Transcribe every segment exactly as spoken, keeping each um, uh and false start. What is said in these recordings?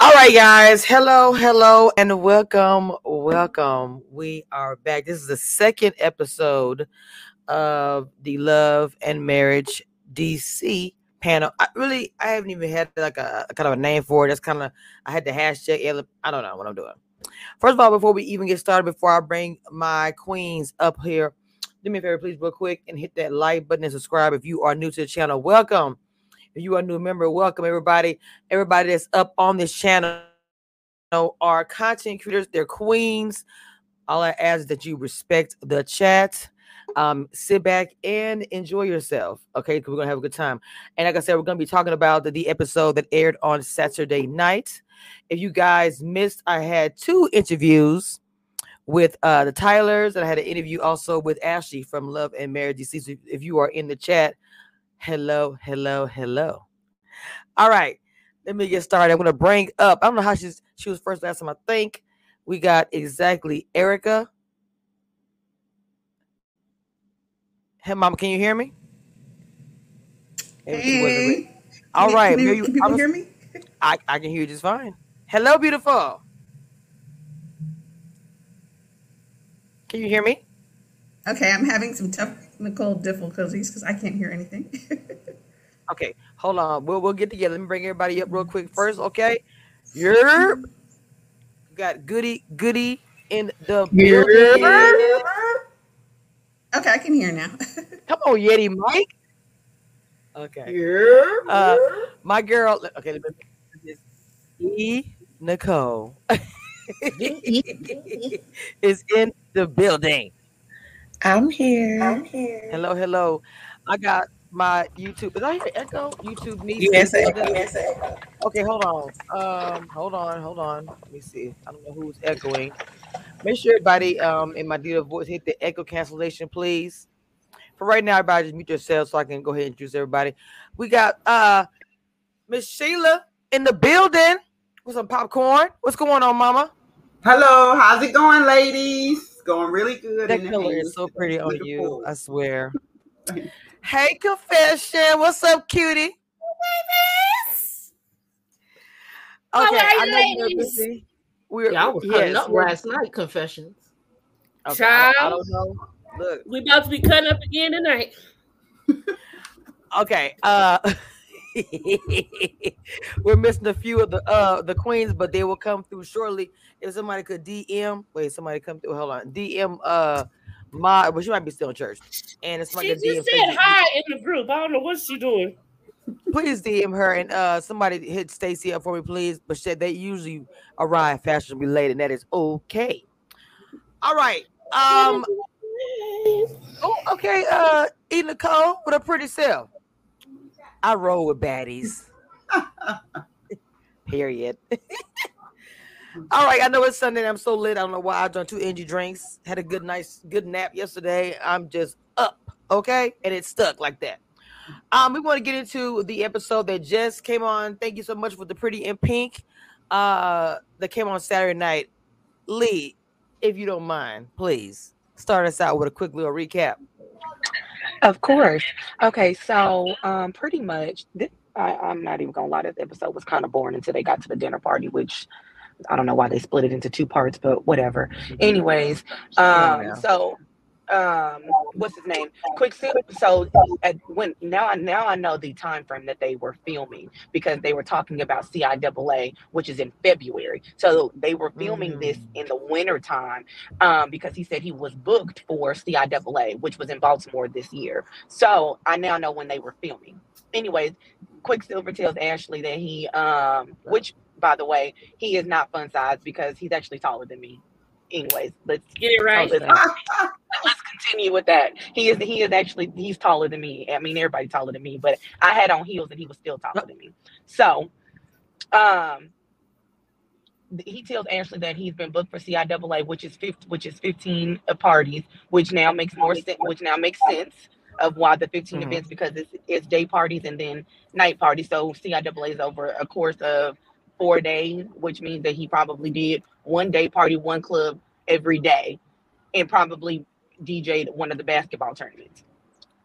All right, guys, hello hello and welcome welcome we are back. This is the second episode of the Love and Marriage D C panel. I really I haven't even had like a, a kind of a name for it. That's kind of I had the hashtag. I don't know what I'm doing. First of all, before we even get started, before I bring my queens up here, do me a favor, please, real quick, and hit that like button and subscribe. If you are new to the channel, welcome. If you are a new member, welcome everybody. Everybody that's up on this channel, you know, are content creators. They're queens. All I ask is that you respect the chat. Um, sit back and enjoy yourself, okay? Because we're gonna have a good time. And like I said, we're gonna be talking about the, the episode that aired on Saturday night. If you guys missed, I had two interviews with uh, the Tylers, and I had an interview also with Ashley from Love and Marriage D C. So if you are in the chat, hello, hello, hello. All right, let me get started. I'm gonna bring up, I don't know how she's she was first last time. I think we got exactly Erica. Hey, Mama, can you hear me? Hey. All right, can you, can you hear me? I, I can hear you just fine. Hello, beautiful. Can you hear me? Okay, I'm having some tough Nicole difficulties because I can't hear anything. Okay, hold on. We'll we'll get together. Let me bring everybody up real quick first. Okay, you're got Goody Goody in the building. Yeah. Okay, I can hear now. Come on, Yeti Mike. Okay. Yeah. Uh, my girl. Okay, let me. E Nicole is in the building. I'm here. I'm here. Hello, hello. I got my YouTube. Did I hear echo? YouTube needs yes, yes, okay, hold on. Um, hold on, hold on. Let me see. I don't know who's echoing. Make sure everybody um in my deal voice hit the echo cancellation, please. For right now, everybody just mute yourselves so I can go ahead and introduce everybody. We got uh Miss Sheila in the building with some popcorn. What's going on, Mama? Hello, how's it going, ladies? Going really good. That color is so pretty on you, I swear. Hey, Confession, what's up, cutie? Ladies. Okay, I know you're busy. We're yeah, I was cutting yes, up last night, Confessions. Okay, Child, I don't know. Look, we about to be cutting up again tonight. Okay, uh, we're missing a few of the uh the queens, but they will come through shortly. If somebody could D M, wait, somebody come through. Hold on, D M uh my, well, she might be still in church, and it's like she just said hi in the group. I don't know what she's doing. Please D M her, and uh somebody hit Stacy up for me, please. But said they usually arrive fashionably late, and that is okay. All right. Um. Oh, okay. Uh, E Nicole with a pretty self. I roll with baddies. Period. All right, I know it's Sunday and I'm so lit. I don't know why. I've done two energy drinks. Had a good nice good nap yesterday. I'm just up, okay? And it's stuck like that. Um, we want to get into the episode that just came on. Thank you so much for the Pretty in Pink. Uh, that came on Saturday night. Lee, if you don't mind, please start us out with a quick little recap. Of course. Okay, so um, pretty much, this, I, I'm not even gonna lie, this episode was kind of boring until they got to the dinner party, which I don't know why they split it into two parts, but whatever. Anyways, um, so um what's his name, Quicksilver. So at when now I now I know the time frame that they were filming, because they were talking about C I A A, which is in February. So they were filming mm. this in the winter time, um, because he said he was booked for C I A A, which was in Baltimore this year. So I now know when they were filming. Anyways, Quicksilver tells Ashley that he um which by the way, he is not fun size because he's actually taller than me. Anyways, let's get it right. So let's, let's continue with that. He is he is actually he's taller than me. I mean, everybody's taller than me, but I had on heels and he was still taller than me. So um he tells Ashley that he's been booked for C I A A, which is fifteen, which is fifteen parties, which now makes more sense, which now makes sense of why the fifteen mm-hmm. events, because it's, it's day parties and then night parties. So C I A A is over a course of four days, which means that he probably did one day party, one club every day, and probably D J'd one of the basketball tournaments.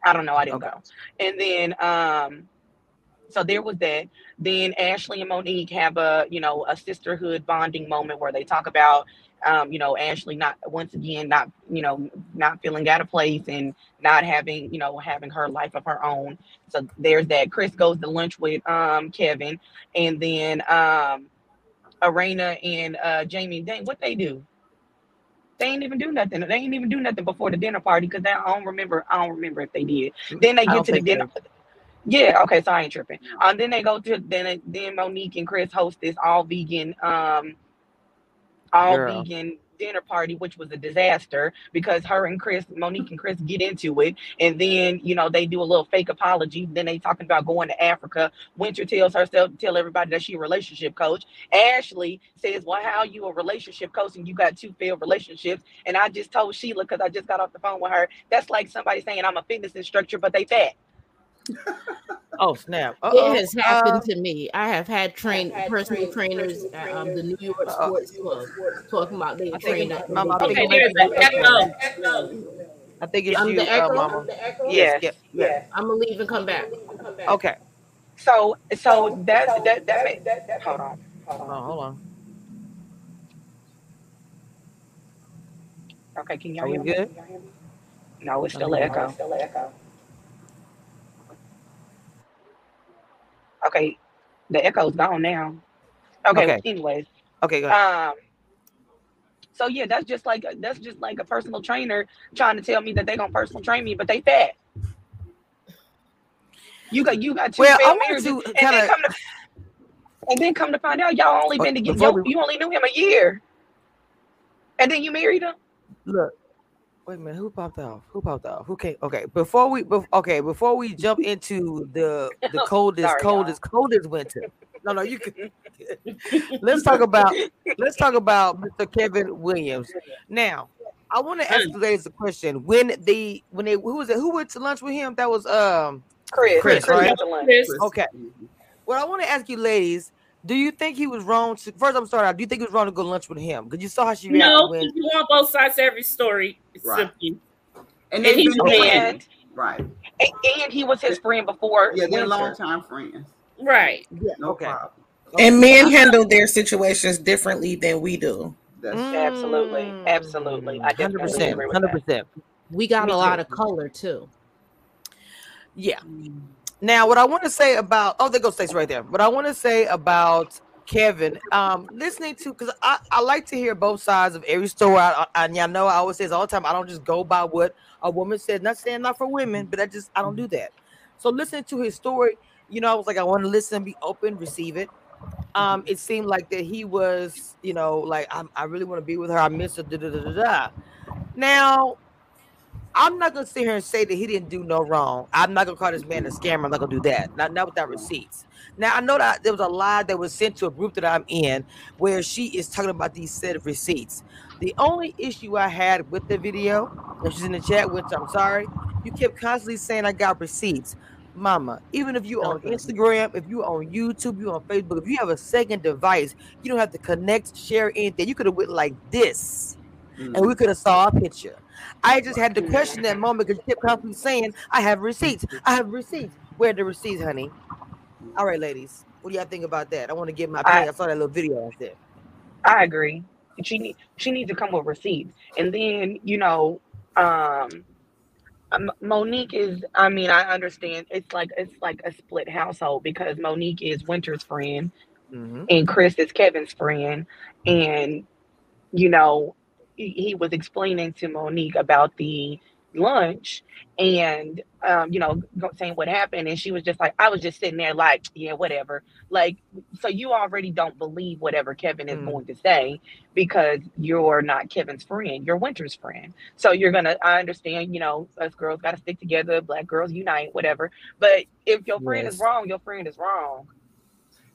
I don't know. I didn't okay. go. And then, um, so there was that. Then Ashley and Monique have a, you know, a sisterhood bonding moment where they talk about, um, you know, Ashley not once again, not, you know, not feeling out of place and not having, you know, having her life of her own. So there's that. Chris goes to lunch with um, Kevin, and then um, Arena and uh, Jamie, dang, what they do? They ain't even do nothing. They ain't even do nothing before the dinner party, because I don't remember. I don't remember if they did. Then they get to the dinner. So. Yeah, okay, so I ain't tripping. Um, then they go to then then Monique and Chris host this all vegan um all Girl. vegan dinner party, which was a disaster because her and Chris, Monique and Chris, get into it, and then, you know, they do a little fake apology. Then they talking about going to Africa. Winter tells herself tell everybody that she a relationship coach. Ashley says, well, how you a relationship coach and you got two failed relationships? And I just told Sheila, because I just got off the phone with her, that's like somebody saying I'm a fitness instructor but they fat. Oh snap! Uh-oh. It has happened um, to me. I have had trained had personal trained, trainers at um, the New York uh-oh. Sports Club talking about they trained. I think, um, I think okay, it's the echo. I think it's I'm you, the echo. Uh, Mama. Yes, yes, yes. I'm gonna leave and come back. Okay. So, so that's so that. That, that, that, that hold on. Hold on. on. Hold on. Okay, can y'all hear me? Good? No, it's still echo. It's still echo. Okay, the echo's gone now. Okay, okay. Anyways. Okay, go ahead. Um, so yeah, that's just like that's just like a personal trainer trying to tell me that they're gonna personal train me, but they fat. You got you got two well, fat marriages, to and, kinda... then come to, and then come to find out y'all only been together. Yo, we... You only knew him a year, and then you married him. Look. Wait a minute, who popped off? Who popped off? Who came? Okay, before we be, okay, before we jump into the the coldest, Sorry, coldest, y'all. coldest winter. No, no, you can let's talk about let's talk about Mister Kevin Williams. Now, I want to ask you guys a question. When the when they who was it? Who went to lunch with him? That was um Chris. Chris, Chris right? Chris. Okay. Well, I want to ask you, ladies. Do you think he was wrong? To, first, I'm sorry. Do you think it was wrong to go lunch with him? Because you saw how she reacted. No, when, you want both sides to every story. It's right. simple. And, and he's friend. Right. And, and he was his friend before. Yeah, they're longtime friends. Right. Yeah, no okay. problem. And men handle their situations differently than we do. That's mm. Absolutely. Absolutely. I definitely agree with one hundred percent. That. We got Me a lot too. of color, too. Yeah. Now, what I want to say about oh, there goes Stacey right there. What I want to say about Kevin, um, listening to because I, I like to hear both sides of every story. I, I, and y'all know I always say this all the time. I don't just go by what a woman said. Not saying not for women, but I just I don't do that. So listening to his story, you know, I was like, I want to listen, be open, receive it. Um, it seemed like that he was, you know, like I, I really want to be with her. I miss her. Da da da da da. Now. I'm not gonna sit here and say that he didn't do no wrong. I'm not gonna call this man a scammer. I'm not gonna do that. Not, not without receipts. Now I know that there was a lie that was sent to a group that I'm in, where she is talking about these set of receipts. The only issue I had with the video, which is in the chat, which I'm sorry, you kept constantly saying I got receipts, Mama. Even if you on Instagram, if you on YouTube, you on Facebook, if you have a second device, you don't have to connect, share anything. You could have went like this, mm-hmm. and we could have saw a picture. I just had to question that moment because you kept constantly saying, I have receipts. I have receipts. Where are the receipts, honey? All right, ladies. What do y'all think about that? I want to give my opinion. I, I saw that little video out there. I agree. She, need, she needs to come with receipts. And then, you know, Um, Monique is, I mean, I understand. It's like it's like a split household because Monique is Winter's friend, mm-hmm. and Chris is Kevin's friend. And, you know, he, he was explaining to Monique about the lunch and, um, you know, saying what happened. And she was just like, I was just sitting there like, yeah, whatever. Like, so you already don't believe whatever Kevin is mm. going to say because you're not Kevin's friend, you're Winter's friend. So you're going to, I understand, you know, us girls got to stick together, Black girls unite, whatever. But if your friend yes. is wrong, your friend is wrong.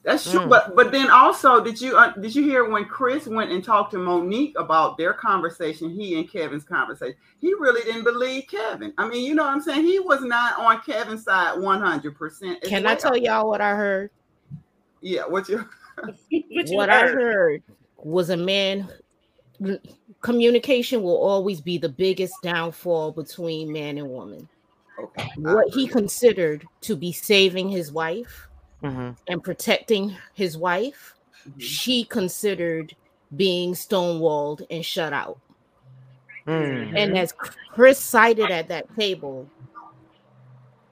That's true. Mm. But but then also, did you uh, did you hear when Chris went and talked to Monique about their conversation, he and Kevin's conversation, he really didn't believe Kevin. I mean, you know what I'm saying? He was not on Kevin's side one hundred percent. Can well. I tell y'all what I heard? Yeah, what you, what, you what heard? I heard was a man. Communication will always be the biggest downfall between man and woman. Okay. What he considered to be saving his wife, mm-hmm. and protecting his wife, mm-hmm. she considered being stonewalled and shut out. Mm-hmm. And as Chris cited at that table,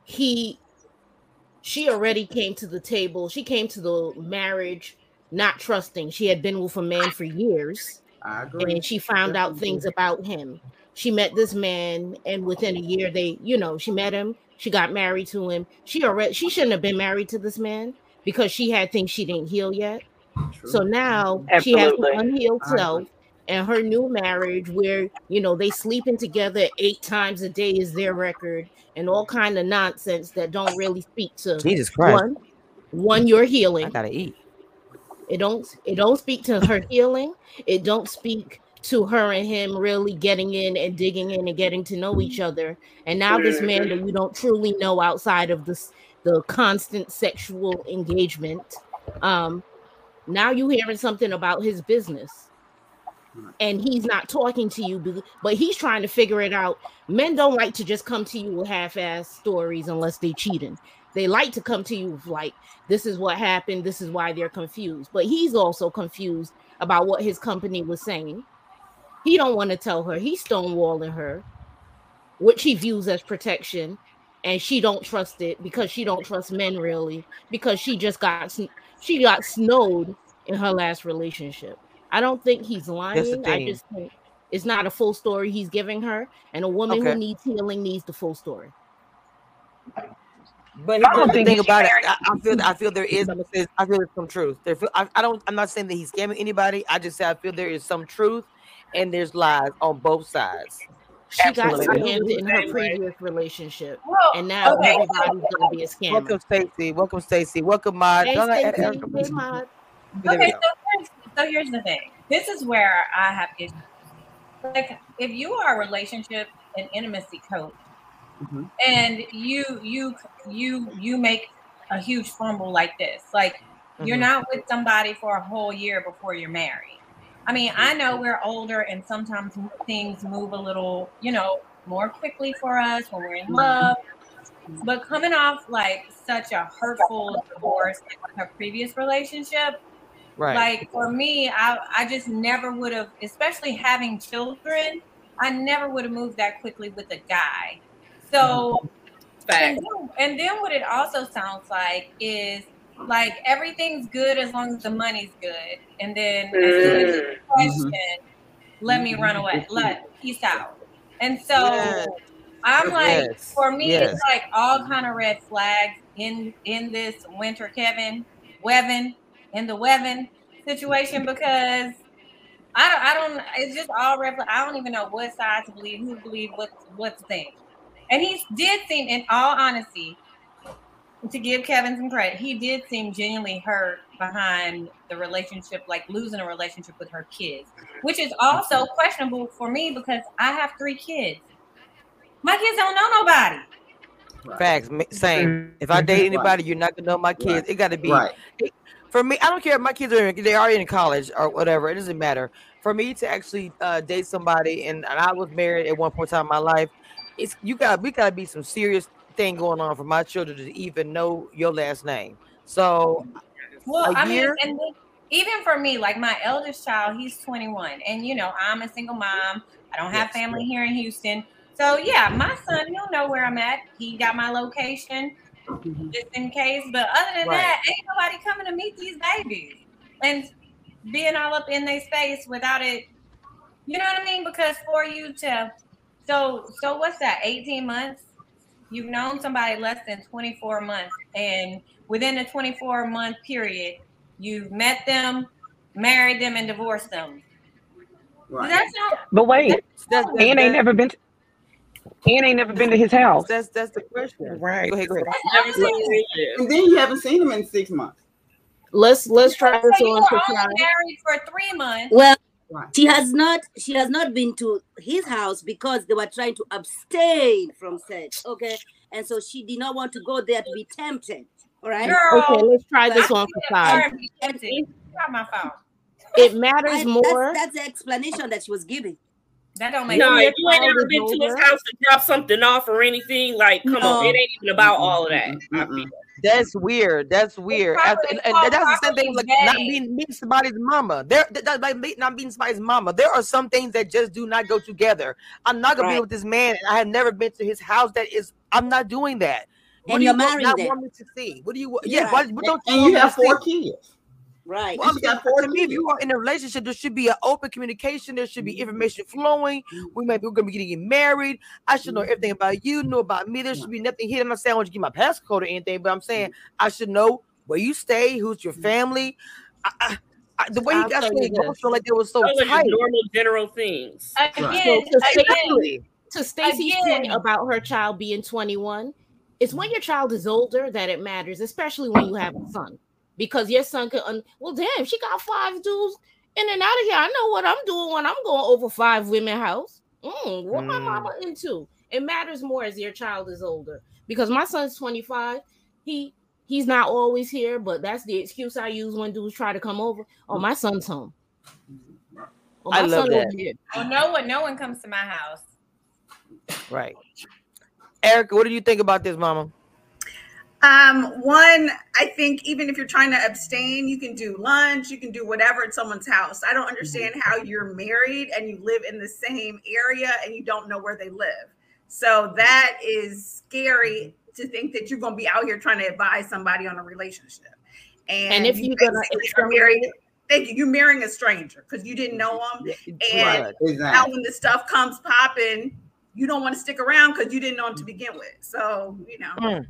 he, she already came to the table. She came to the marriage not trusting. She had been with a man for years. I agree. And she found out things about him. She met this man, and within a year, they, you know, she met him. She got married to him. She already she shouldn't have been married to this man because she had things she didn't heal yet. True. So now Absolutely. She has her unhealed self, and her new marriage where, you know, they sleeping together eight times a day is their record and all kind of nonsense that don't really speak to Jesus Christ. One, one your healing. I gotta eat. It don't it don't speak to her healing. It don't speak to her and him really getting in and digging in and getting to know each other. And now this man that you don't truly know outside of this, the constant sexual engagement, um, now you hearing something about his business. And he's not talking to you, but he's trying to figure it out. Men don't like to just come to you with half-ass stories unless they're cheating. They like to come to you with like, this is what happened, this is why they're confused. But he's also confused about what his company was saying. He don't want to tell her. He's stonewalling her, which he views as protection, and she don't trust it because she don't trust men really because she just got she got snowed in her last relationship. I don't think he's lying. I just think it's not a full story he's giving her, and a woman okay. who needs healing needs the full story. But I don't the think thing about it, I, I feel I feel there is I feel there's some truth. There, I, I don't. I'm not saying that he's scamming anybody. I just say I feel there is some truth. And there's lies on both sides. She Absolutely. Got scammed in her previous relationship, well, and now okay. everybody's gonna be a scammer. Welcome, Stacey. Welcome, Stacey. Welcome, Mod. Hey, Stacey. Hey, Mod. Okay, so here's, so here's the thing. This is where I have issues. Like, if you are a relationship and intimacy coach, mm-hmm. and you you you you make a huge fumble like this, like mm-hmm. you're not with somebody for a whole year before you're married. I mean, I know we're older and sometimes things move a little, you know, more quickly for us when we're in love. But coming off like such a hurtful divorce in her previous relationship, right. like for me, I, I just never would have, especially having children, I never would have moved that quickly with a guy. So, and then, and then what it also sounds like is, like everything's good as long as the money's good, and then as soon as you question, mm-hmm. let me run away. Let peace out. And so yes. I'm like, yes. for me, yes. it's like all kind of red flags in in this Winter Kevin Weavin in the Weavin situation because I don't I don't. It's just all red flags. I don't even know what side to believe, who to believe, what what's the thing. And he did seem, in all honesty, to give Kevin some credit, he did seem genuinely hurt behind the relationship, like losing a relationship with her kids, which is also questionable for me because I have three kids. My kids don't know nobody. Right. Facts, same. If I date anybody, you're not gonna know my kids. Right. It got to be right. it, for me. I don't care if my kids are they are in college or whatever. It doesn't matter for me to actually uh, date somebody. And, and I was married at one point in time in my life. It's you got we got to be some serious thing going on for my children to even know your last name. So well I year? mean, and even for me, like my eldest child, he's twenty-one, and you know I'm a single mom. I don't have yes, family yes. here in Houston, So yeah, my son, he'll know where I'm at. He got my location mm-hmm. just in case. But other than right. that, ain't nobody coming to meet these babies and being all up in their space without it. You know what I mean? Because for you to, so so what's that? eighteen months? You've known somebody less than twenty-four months, and within a twenty-four month period, you've met them, married them, and divorced them. Right. That's not, but wait, that's, that's, that's, and ain't never been. To, and ain't never been to his house. That's that's the question, right? Go ahead, go ahead. And then you haven't seen him in six months. Let's let's try so this you on. Were only married for three months. Well. Right. She has not. She has not been to his house because they were trying to abstain from sex. Okay, and so she did not want to go there to be tempted. All right. Girl, okay, let's try this one for five. It matters I, more. That's, that's the explanation that she was giving. That don't make sense. No, if you ain't ever been to his house to drop something off or anything, like, come no. on, it ain't even about all of that. Mm-hmm. Mm-hmm. That's weird. That's weird. As, and, and that's the same thing, like, not being meeting somebody's mama. There, that, like, not being somebody's mama. There are some things that just do not go together. I'm not gonna right. be with this man, and I have never been to his house. That is, I'm not doing that. What and do you're married. Not want me to see. What do you? Yeah. yeah. What, what don't you? And you have four kids. Right. Well, got four to me, if you are in a relationship, there should be an open communication. There should be information flowing. We might be we're gonna be getting married. I should know everything about you, know about me. There should be nothing hidden. I'm not saying I want you to give my passcode or anything, but I'm saying I should know where you stay, who's your family. I, I, I, the way you got so emotional, like it was so those tight. Normal general things. Again, so to, again to Stacey's again. point about her child being twenty-one, it's when your child is older that it matters, especially when you have a son. Because your son could, un- well, damn, she got five dudes in and out of here. I know what I'm doing when I'm going over five women's house. Mm, what mm. my mama into? It matters more as your child is older. Because my son's twenty-five. He he's not always here, but that's the excuse I use when dudes try to come over. Oh, my son's home. Oh, my I love son that. Here. Well, no one, no one comes to my house. Right. Erica, what do you think about this, Mama? Um, one, I think even if you're trying to abstain, you can do lunch, you can do whatever at someone's house. I don't understand how you're married and you live in the same area and you don't know where they live. So that is scary to think that you're going to be out here trying to advise somebody on a relationship. And, and if you're going married, thank you, you're marrying a stranger because you didn't know them. And right, exactly. now when the stuff comes popping, you don't want to stick around because you didn't know them to begin with. So, you know. Mm.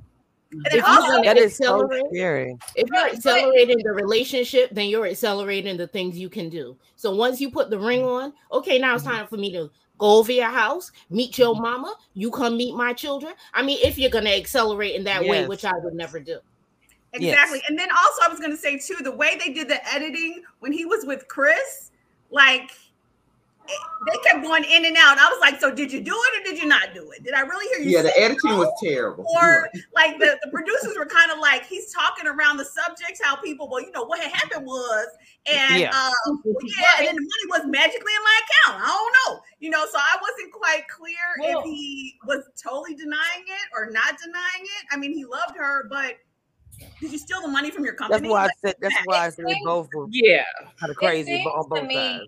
And if also, that is so scary. If you're accelerating the relationship, then you're accelerating the things you can do. So once you put the ring on, okay, now it's time for me to go over your house, meet your mama, you come meet my children. I mean, if you're going to accelerate in that yes. way, which I would never do. Exactly. Yes. And then also I was going to say, too, the way they did the editing when he was with Chris, like... They kept going in and out. I was like, so did you do it or did you not do it? Did I really hear you? Yeah, the editing no? was terrible. Or like the, the producers were kind of like, he's talking around the subjects, how people, well, you know, what had happened was, and yeah, um, well, yeah right. and then the money was magically in my account. I don't know. You know, so I wasn't quite clear well, if he was totally denying it or not denying it. I mean, he loved her, but did you steal the money from your company? That's why like, I said, that's why I said both were yeah. kind of crazy on both sides.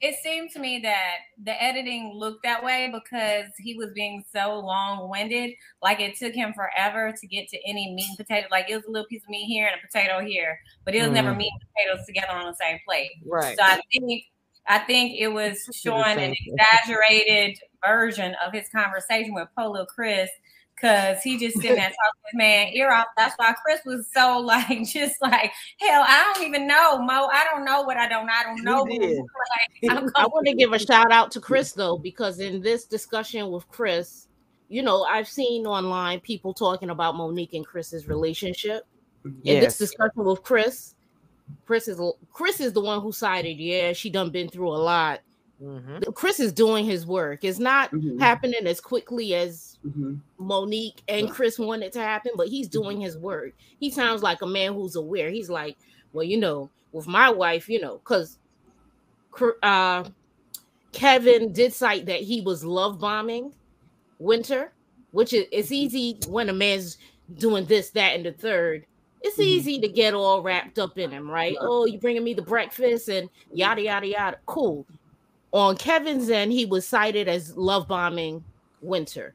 It seemed to me that the editing looked that way because he was being so long-winded. Like, it took him forever to get to any meat and potato. Like, it was a little piece of meat here and a potato here, but it was mm. never meat and potatoes together on the same plate. Right. So I think I think it was showing an exaggerated version of his conversation with Polo Chris because he just sitting there talking to his man ear off. That's why Chris was so, like, just like, hell, I don't even know, Mo. I don't know what I don't I don't know. Like, I'm I want to give a shout out to Chris, though, because in this discussion with Chris, you know, I've seen online people talking about Monique and Chris's relationship. Yes. In this discussion with Chris, Chris is, Chris is the one who sided, yeah, she done been through a lot. Mm-hmm. Chris is doing his work. It's not mm-hmm. happening as quickly as mm-hmm. Monique and Chris wanted to happen, but he's doing his work. He sounds like a man who's aware. He's like, well, you know, with my wife, you know, because uh, Kevin did cite that he was love bombing Winter, which is it's easy when a man's doing this, that, and the third. It's easy mm-hmm. to get all wrapped up in him, right? Oh, you bringing me the breakfast and yada, yada, yada. Cool. On Kevin's end, he was cited as love bombing winter.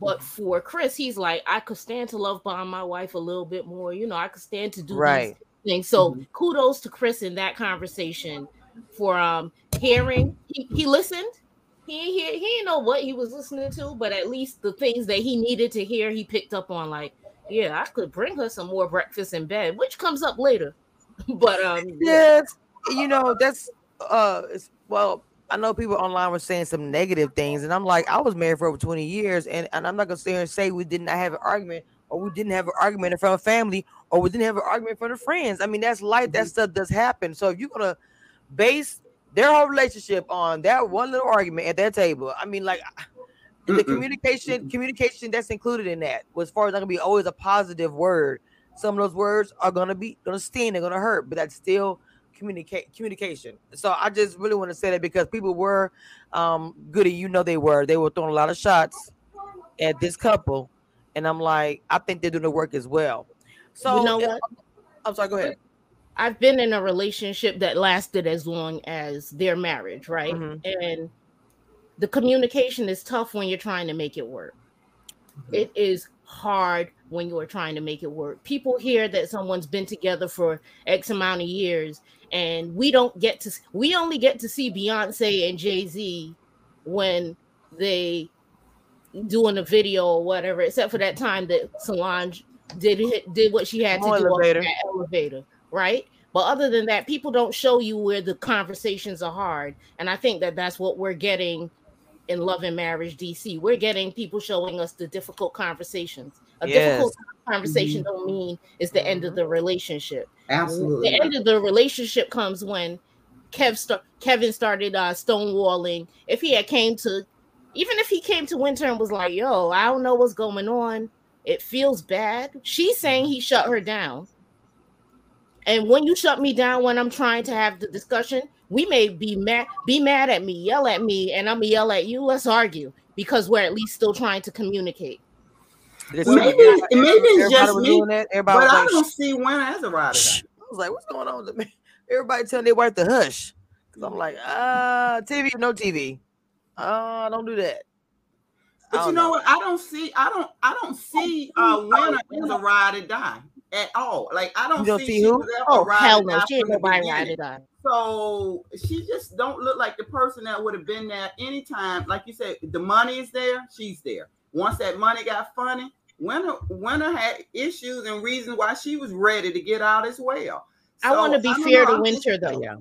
But for Chris, he's like, I could stand to love bomb my wife a little bit more. You know, I could stand to do right. these things. So mm-hmm. kudos to Chris in that conversation for um hearing. He, he listened. He ain't hear, he didn't know what he was listening to, but at least the things that he needed to hear, he picked up on. Like, yeah, I could bring her some more breakfast in bed, which comes up later. But um, yes, yeah. You know, that's uh, it's, well. I know people online were saying some negative things, and I'm like, I was married for over twenty years, and, and I'm not going to sit here and say we did not have an argument, or we didn't have an argument in front of family, or we didn't have an argument in front of friends. I mean, that's life. That stuff does happen. So if you're going to base their whole relationship on that one little argument at that table, I mean, like the Mm-mm. communication, Mm-mm. communication that's included in that, as far as not going to be always a positive word. Some of those words are going to be going to sting, they're going to hurt, but that's still Communicate communication. So I just really want to say that because people were um goody, you know, they were they were throwing a lot of shots at this couple, and I'm like, I think they're doing the work as well. So you know what? I'm sorry, go ahead. I've been in a relationship that lasted as long as their marriage, right? Mm-hmm. And the communication is tough when you're trying to make it work. Mm-hmm. It is hard when you're trying to make it work. People hear that someone's been together for X amount of years, and we don't get to, we only get to see Beyonce and Jay-Z when they doing a video or whatever, except for that time that Solange did did what she had to do on that elevator, right? But other than that, people don't show you where the conversations are hard. And I think that that's what we're getting in Love and Marriage D C. We're getting people showing us the difficult conversations. A yes. difficult conversation mm-hmm. don't mean it's the end of the relationship. Absolutely. The end of the relationship comes when Kev st- Kevin started uh, stonewalling. If he had came to, even if he came to Winter and was like, yo, I don't know what's going on, it feels bad. She's saying he shut her down. And when you shut me down when I'm trying to have the discussion, we may be mad, be mad at me, yell at me, and I'm going to yell at you. Let's argue because we're at least still trying to communicate. Maybe, maybe it's just me, but like, I don't see one as a rider. I was like, what's going on with me? Everybody telling their wife to hush. Because I'm like, uh, T V, no T V. Uh, don't do that. But you know, know what? I don't see, I don't, I don't see uh winner as a ride or die at all. Like, I don't, don't see, see who? Oh, hell no, she ain't nobody ride or die. So she just don't look like the person that would have been there anytime. Like you said, the money is there, she's there. Once that money got funny, Winter, Winter had issues and reasons why she was ready to get out as well. So, I want to be fair know, to Winter, just, though. Yeah.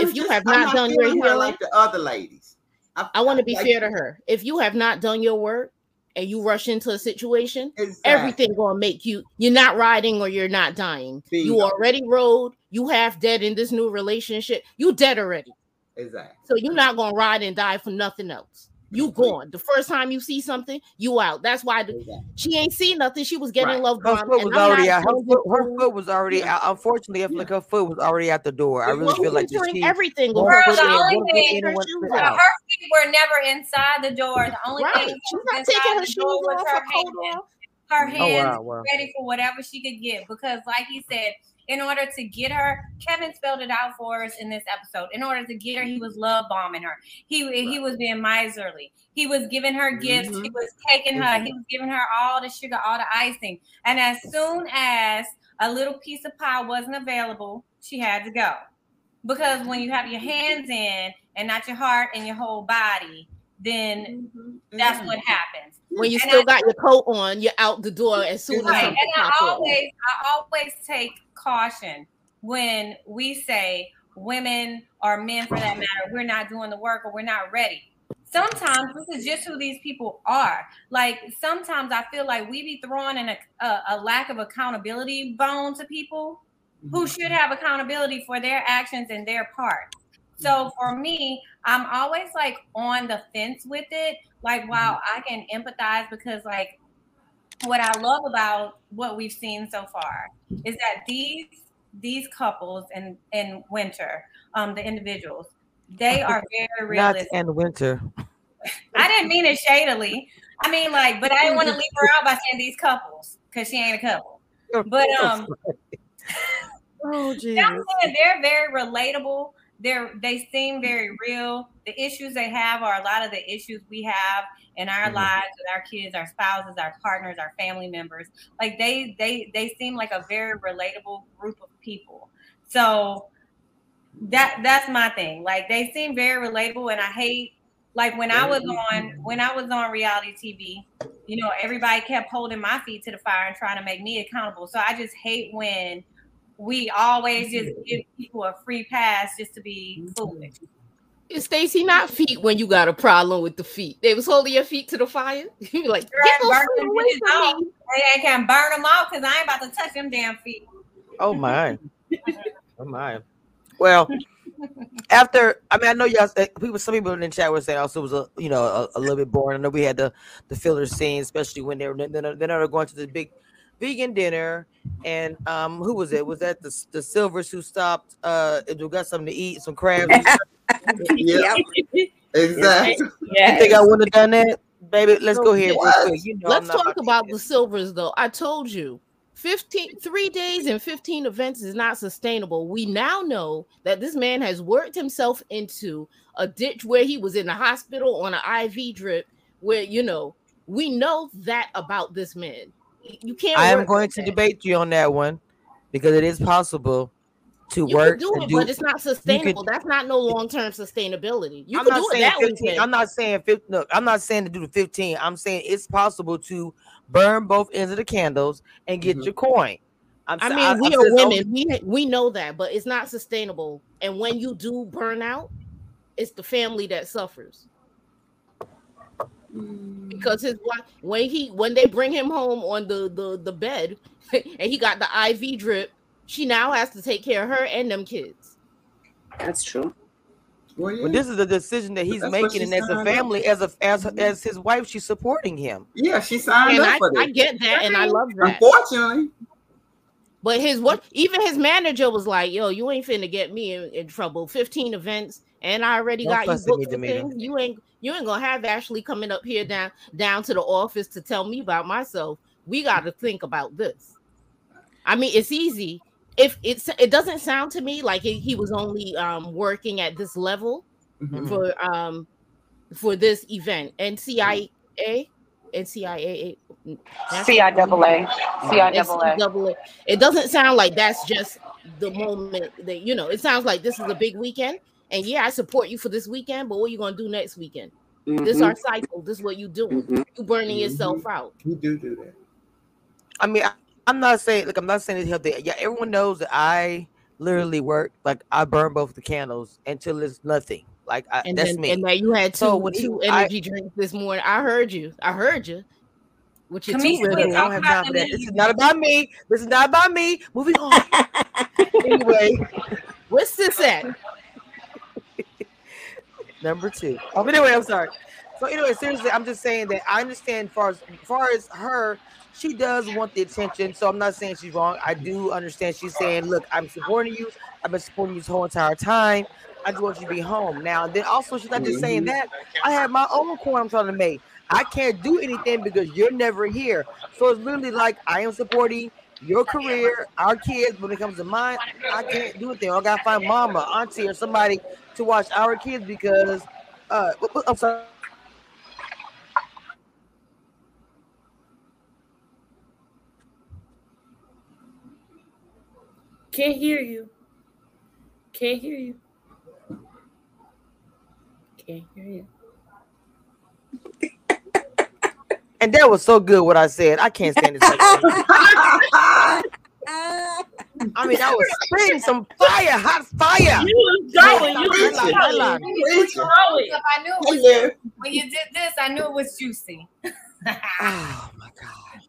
If you just, have not, not done your work, like the other ladies, I, I want to be like, fair to her. If you have not done your work and you rush into a situation, exactly. everything gonna make you. You're not riding or you're not dying. Bingo. You already rode. You half dead in this new relationship. You dead already. Exactly. So you're not gonna ride and die for nothing else. You gone. The first time you see something, you out. That's why the, exactly. she ain't seen nothing. She was getting right. love bombed. Her foot was already out. Her foot, her foot was already yeah. out. Unfortunately, I feel like her foot was already out the door. I really well, feel like doing everything. Girl, the foot only thing, her, feet were never inside the door. The only right. thing she's not taking her shoes was her hands. Her hands oh, wow, wow. ready for whatever she could get because, like he said, in order to get her, Kevin spelled it out for us in this episode. In order to get her, he was love bombing her. He right. he was being miserly. He was giving her gifts. Mm-hmm. He was taking mm-hmm. her. He was giving her all the sugar, all the icing. And as soon as a little piece of pie wasn't available, she had to go. Because when you have your hands in and not your heart and your whole body, then mm-hmm. that's mm-hmm. what happens. When you and still I, got your coat on, you're out the door as soon right. as something and I always, I always take caution when we say women or men, for that matter, we're not doing the work or we're not ready. Sometimes this is just who these people are. Like sometimes I feel like we be throwing in a, a, a lack of accountability bone to people who should have accountability for their actions and their part. So for me, I'm always like on the fence with it. Like, wow, I can empathize because like what I love about what we've seen so far is that these these couples and in Winter, um, the individuals, they are very realistic. Not and Winter. I didn't mean it shadily. I mean like, but I didn't want to leave her out by saying these couples because she ain't a couple. But um, oh, geez. I'm saying they're very relatable. they're, they seem very real. The issues they have are a lot of the issues we have in our mm-hmm. lives, with our kids, our spouses, our partners, our family members. Like they, they, they seem like a very relatable group of people. So that, that's my thing. Like they seem very relatable, and I hate, like when I was on, when I was on reality T V, you know, everybody kept holding my feet to the fire and trying to make me accountable. So I just hate when we always just give people a free pass just to be foolish. Stacey, not feet when you got a problem with the feet. They was holding your feet to the fire. You like, get those feet away from me. I can burn them off because I ain't about to touch them damn feet. Oh my. Oh my. Well, after, I mean, I know y'all, people, some people in the chat were saying also it was a, you know, a, a little bit boring. I know we had the, the filler scene, especially when they were, then they're going to the big vegan dinner, and um, who was it? Was that the the Silvers who stopped? Uh, who got something to eat, some crabs? Yeah, exactly. Yes. You think I would have done that, baby? Let's so go ahead. You know, let's talk about the Silvers, though. I told you, fifteen three days and fifteen events is not sustainable. We now know that this man has worked himself into a ditch where he was in the hospital on an I V drip. Where you know, we know that about this man. You can't. I am going to debate you on that one because it is possible to work. You can do it, but it's not sustainable. That's not no long-term sustainability. You can do it that way. I'm not saying fifteen. Look, I'm not saying to do the fifteen. I'm saying it's possible to burn both ends of the candles and get mm-hmm. your coin. I'm, I mean, I, we I'm are women. We we know that, but it's not sustainable. And when you do burn out, it's the family that suffers. Because his wife, when he when they bring him home on the, the, the bed and he got the I V drip, she now has to take care of her and them kids. That's true. Well, yeah. Well, this is a decision that he's that's making, and as a family, up. as a as as his wife, she's supporting him. Yeah, she signed and up I, for it. I get that, and I love that. Unfortunately, but his what? Even his manager was like, "Yo, you ain't finna get me in, in trouble. Fifteen events, and I already Don't got you booked for things. You ain't." You ain't gonna have Ashley coming up here down down to the office to tell me about myself. We got to think about this. I mean, it's easy. If it's, it doesn't sound to me like he was only um, working at this level mm-hmm. for um for this event. And C I A A, C I A A, C I A A, C I A A. It doesn't sound like that's just the moment that you know. It sounds like this is a big weekend. And yeah, I support you for this weekend, but what are you gonna do next weekend? Mm-hmm. This is our cycle. This is what you doing. Mm-hmm. You burning mm-hmm. yourself out. You do do that. I mean, I, I'm not saying like I'm not saying it's healthy. Yeah, everyone knows that I literally work like I burn both the candles until it's nothing. Like I, and that's then, me. And that you had two, so when two you, energy I, drinks this morning. I heard you. I heard you. Which is really, I don't have time for that. This is not about me. This is not about me. Moving on. Anyway, what's this at? Number two. Oh, but anyway, I'm sorry. So anyway, seriously, I'm just saying that I understand far as far as her, she does want the attention. So I'm not saying she's wrong. I do understand she's saying, look, I'm supporting you. I've been supporting you this whole entire time. I just want you to be home now. And then also, she's not just saying that. I have my own coin I'm trying to make. I can't do anything because you're never here. So it's literally like I am supporting your career, our kids. When it comes to mine, I can't do anything. I gotta find mama, auntie, or somebody to watch our kids because uh I'm sorry. Can't hear you. Can't hear you. Can't hear you. And that was so good what I said. I can't stand this. I mean, I was spitting some fire, hot fire. You was going. You was going. I knew it was, when you did this, I knew it was juicy. Oh, my God.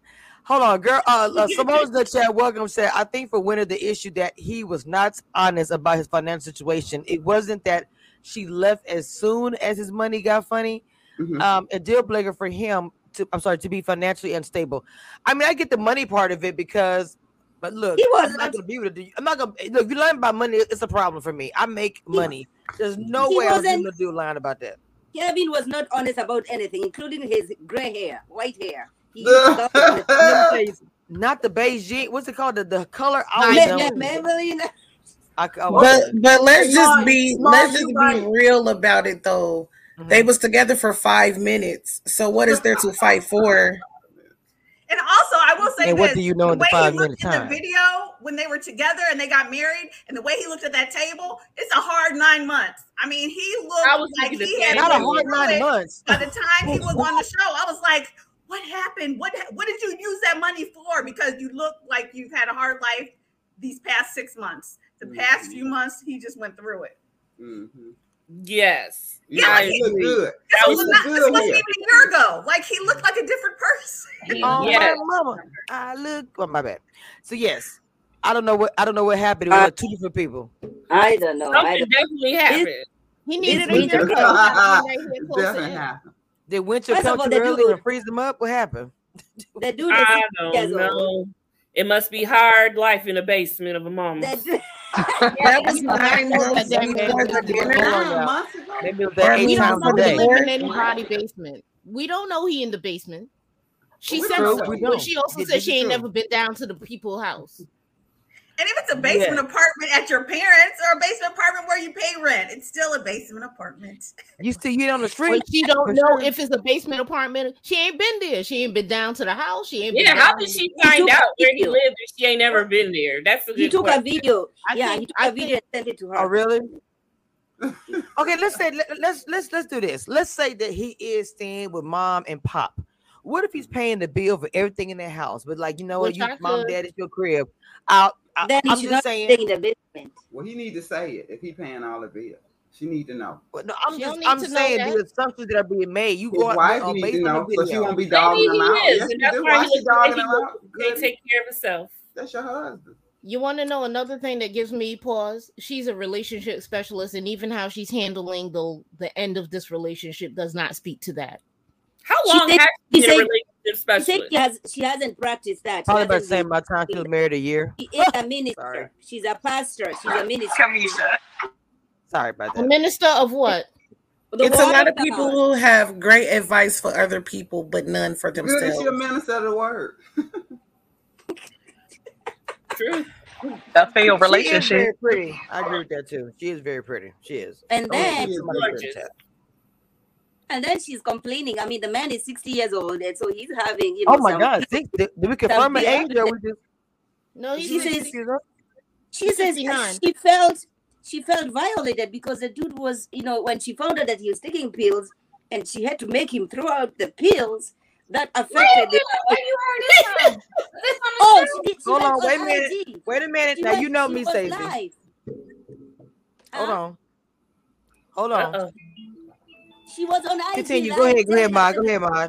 Hold on, girl. Uh, uh, Simone's in the chat. Welcome. Said, I think for Winter, the issue that he was not honest about his financial situation. It wasn't that she left as soon as his money got funny. Mm-hmm. Um, a deal breaker for him. To, I'm sorry, to be financially unstable. I mean, I get the money part of it because, but look, he wasn't, I'm not gonna be able to do. I'm not gonna look. You lying about money, it's a problem for me. I make money. There's no way I'm gonna do lying about that. Kevin was not honest about anything, including his gray hair, white hair. He not the Beijing. What's it called? The the color. All I, I but but let's just be let's just be real about it though. Mm-hmm. They was together for five minutes. So what is there to fight for? And also, I will say, and what this, do you know? The in the way five he looked in time. The video when they were together and they got married, and the way he looked at that table, it's a hard nine months. I mean, he looked I was like he had not a hard nine months. By the time he was on the show, I was like, "What happened? What what did you use that money for? Because you look like you've had a hard life these past six months. The past mm-hmm. few months, he just went through it." Mm-hmm. Yes. Yeah, nice. Like he, he good. This, was was not, good this wasn't even a year ago. Like he looked like a different person. Oh yes. My mama! I look. Oh my bad. So yes, I don't know what I don't know what happened. It was uh, two different people. I don't know. Something I don't definitely know. happened. It, he needed a haircut. Uh, uh, Did winter First come all, too early and freeze them up? What happened? That dude. I don't know. It must be hard life in the basement of a mama. That was nine months before the dinner. We don't know he living in anybody's basement. We don't know he in the basement. She said so, but she also said she ain't never been down to the people's house. And if it's a basement yeah. apartment at your parents or a basement apartment where you pay rent, it's still a basement apartment. You still get on the street. Well, she don't know if it's a basement apartment. She ain't been there. She ain't been down to the house. She ain't been yeah, down. How did she find out where he lived if she ain't never been there? That's a good He took question. a video. I yeah, think, he took I a video and sent it to her. Oh, really? Okay, let's say let, let's let's let's do this. Let's say that he is staying with mom and pop. What if he's paying the bill for everything in their house? But like, you know what, you mom, dad, it's your crib. Out That I'm just saying. The well, he need to say it if he paying all the bills. She need to know. Well, no, I'm she just I'm saying the assumptions that are being made. You go out need to know, so she won't be dogging him out. Yes, and that's why she dogging him out. They take care of herself. That's your husband. You want to know another thing that gives me pause? She's a relationship specialist, and even how she's handling the the end of this relationship does not speak to that. How long she has she been a relationship specialist? She, has, she hasn't practiced that. Probably about the same amount of time she was married a year. She is a minister. Sorry. She's a pastor. She's a minister. Sorry about that. A minister of what? The it's a lot of people house. who have great advice for other people, but none for themselves. Good, she's a minister of the word. True. That failed relationship. She is very pretty. I agree with that too. She is very pretty. She is. And then. And then she's complaining. I mean, the man is sixty years old, and so he's having. You know, oh my some, God! Did, did we confirm an age? Or we just no. He she says. She says she felt she felt violated because the dude was, you know, when she found out that he was taking pills, and she had to make him throw out the pills. That affected. Wait, wait, wait, wait, oh, she, she hold on! Wait a minute! Wait a minute! Now you know me, Sadie. Hold uh, on. Hold on. Uh-uh. She was on I G. Continue. Go ahead. Go ahead, Ma. Go ahead, Ma.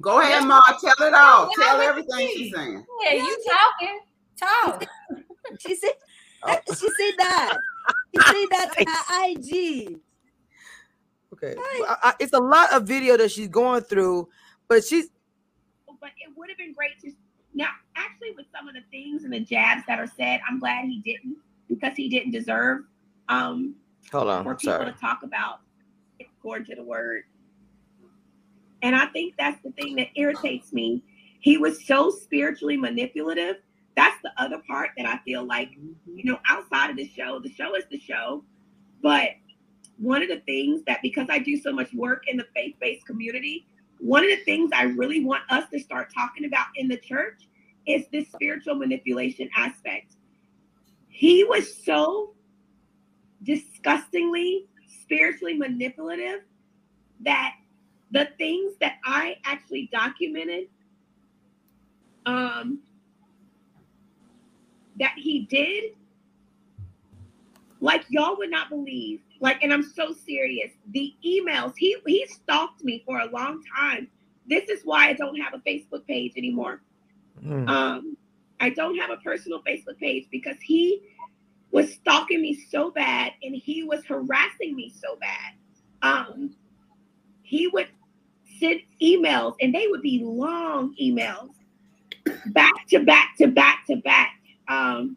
Go ahead, Ma. Tell it all. Tell everything she's saying. Yeah, you talking. Talk. She said oh. she said that. She said that on her I G. Okay. Well, I, it's a lot of video that she's going through, but she's but it would have been great to now actually with some of the things and the jabs that are said, I'm glad he didn't because he didn't deserve um Hold on, for people sorry. to talk about, according to the word. And I think that's the thing that irritates me. He was so spiritually manipulative. That's the other part that I feel like, you know, outside of the show, the show is the show. But one of the things that, because I do so much work in the faith-based community, one of the things I really want us to start talking about in the church is this spiritual manipulation aspect. He was so disgustingly spiritually manipulative that the things that I actually documented um that he did, like y'all would not believe, like, and I'm so serious, the emails he he stalked me for a long time. This is why I don't have a Facebook page anymore. mm. um I don't have a personal Facebook page because he was stalking me so bad, and he was harassing me so bad. Um, he would send emails, and they would be long emails, back to back to back to back. Um,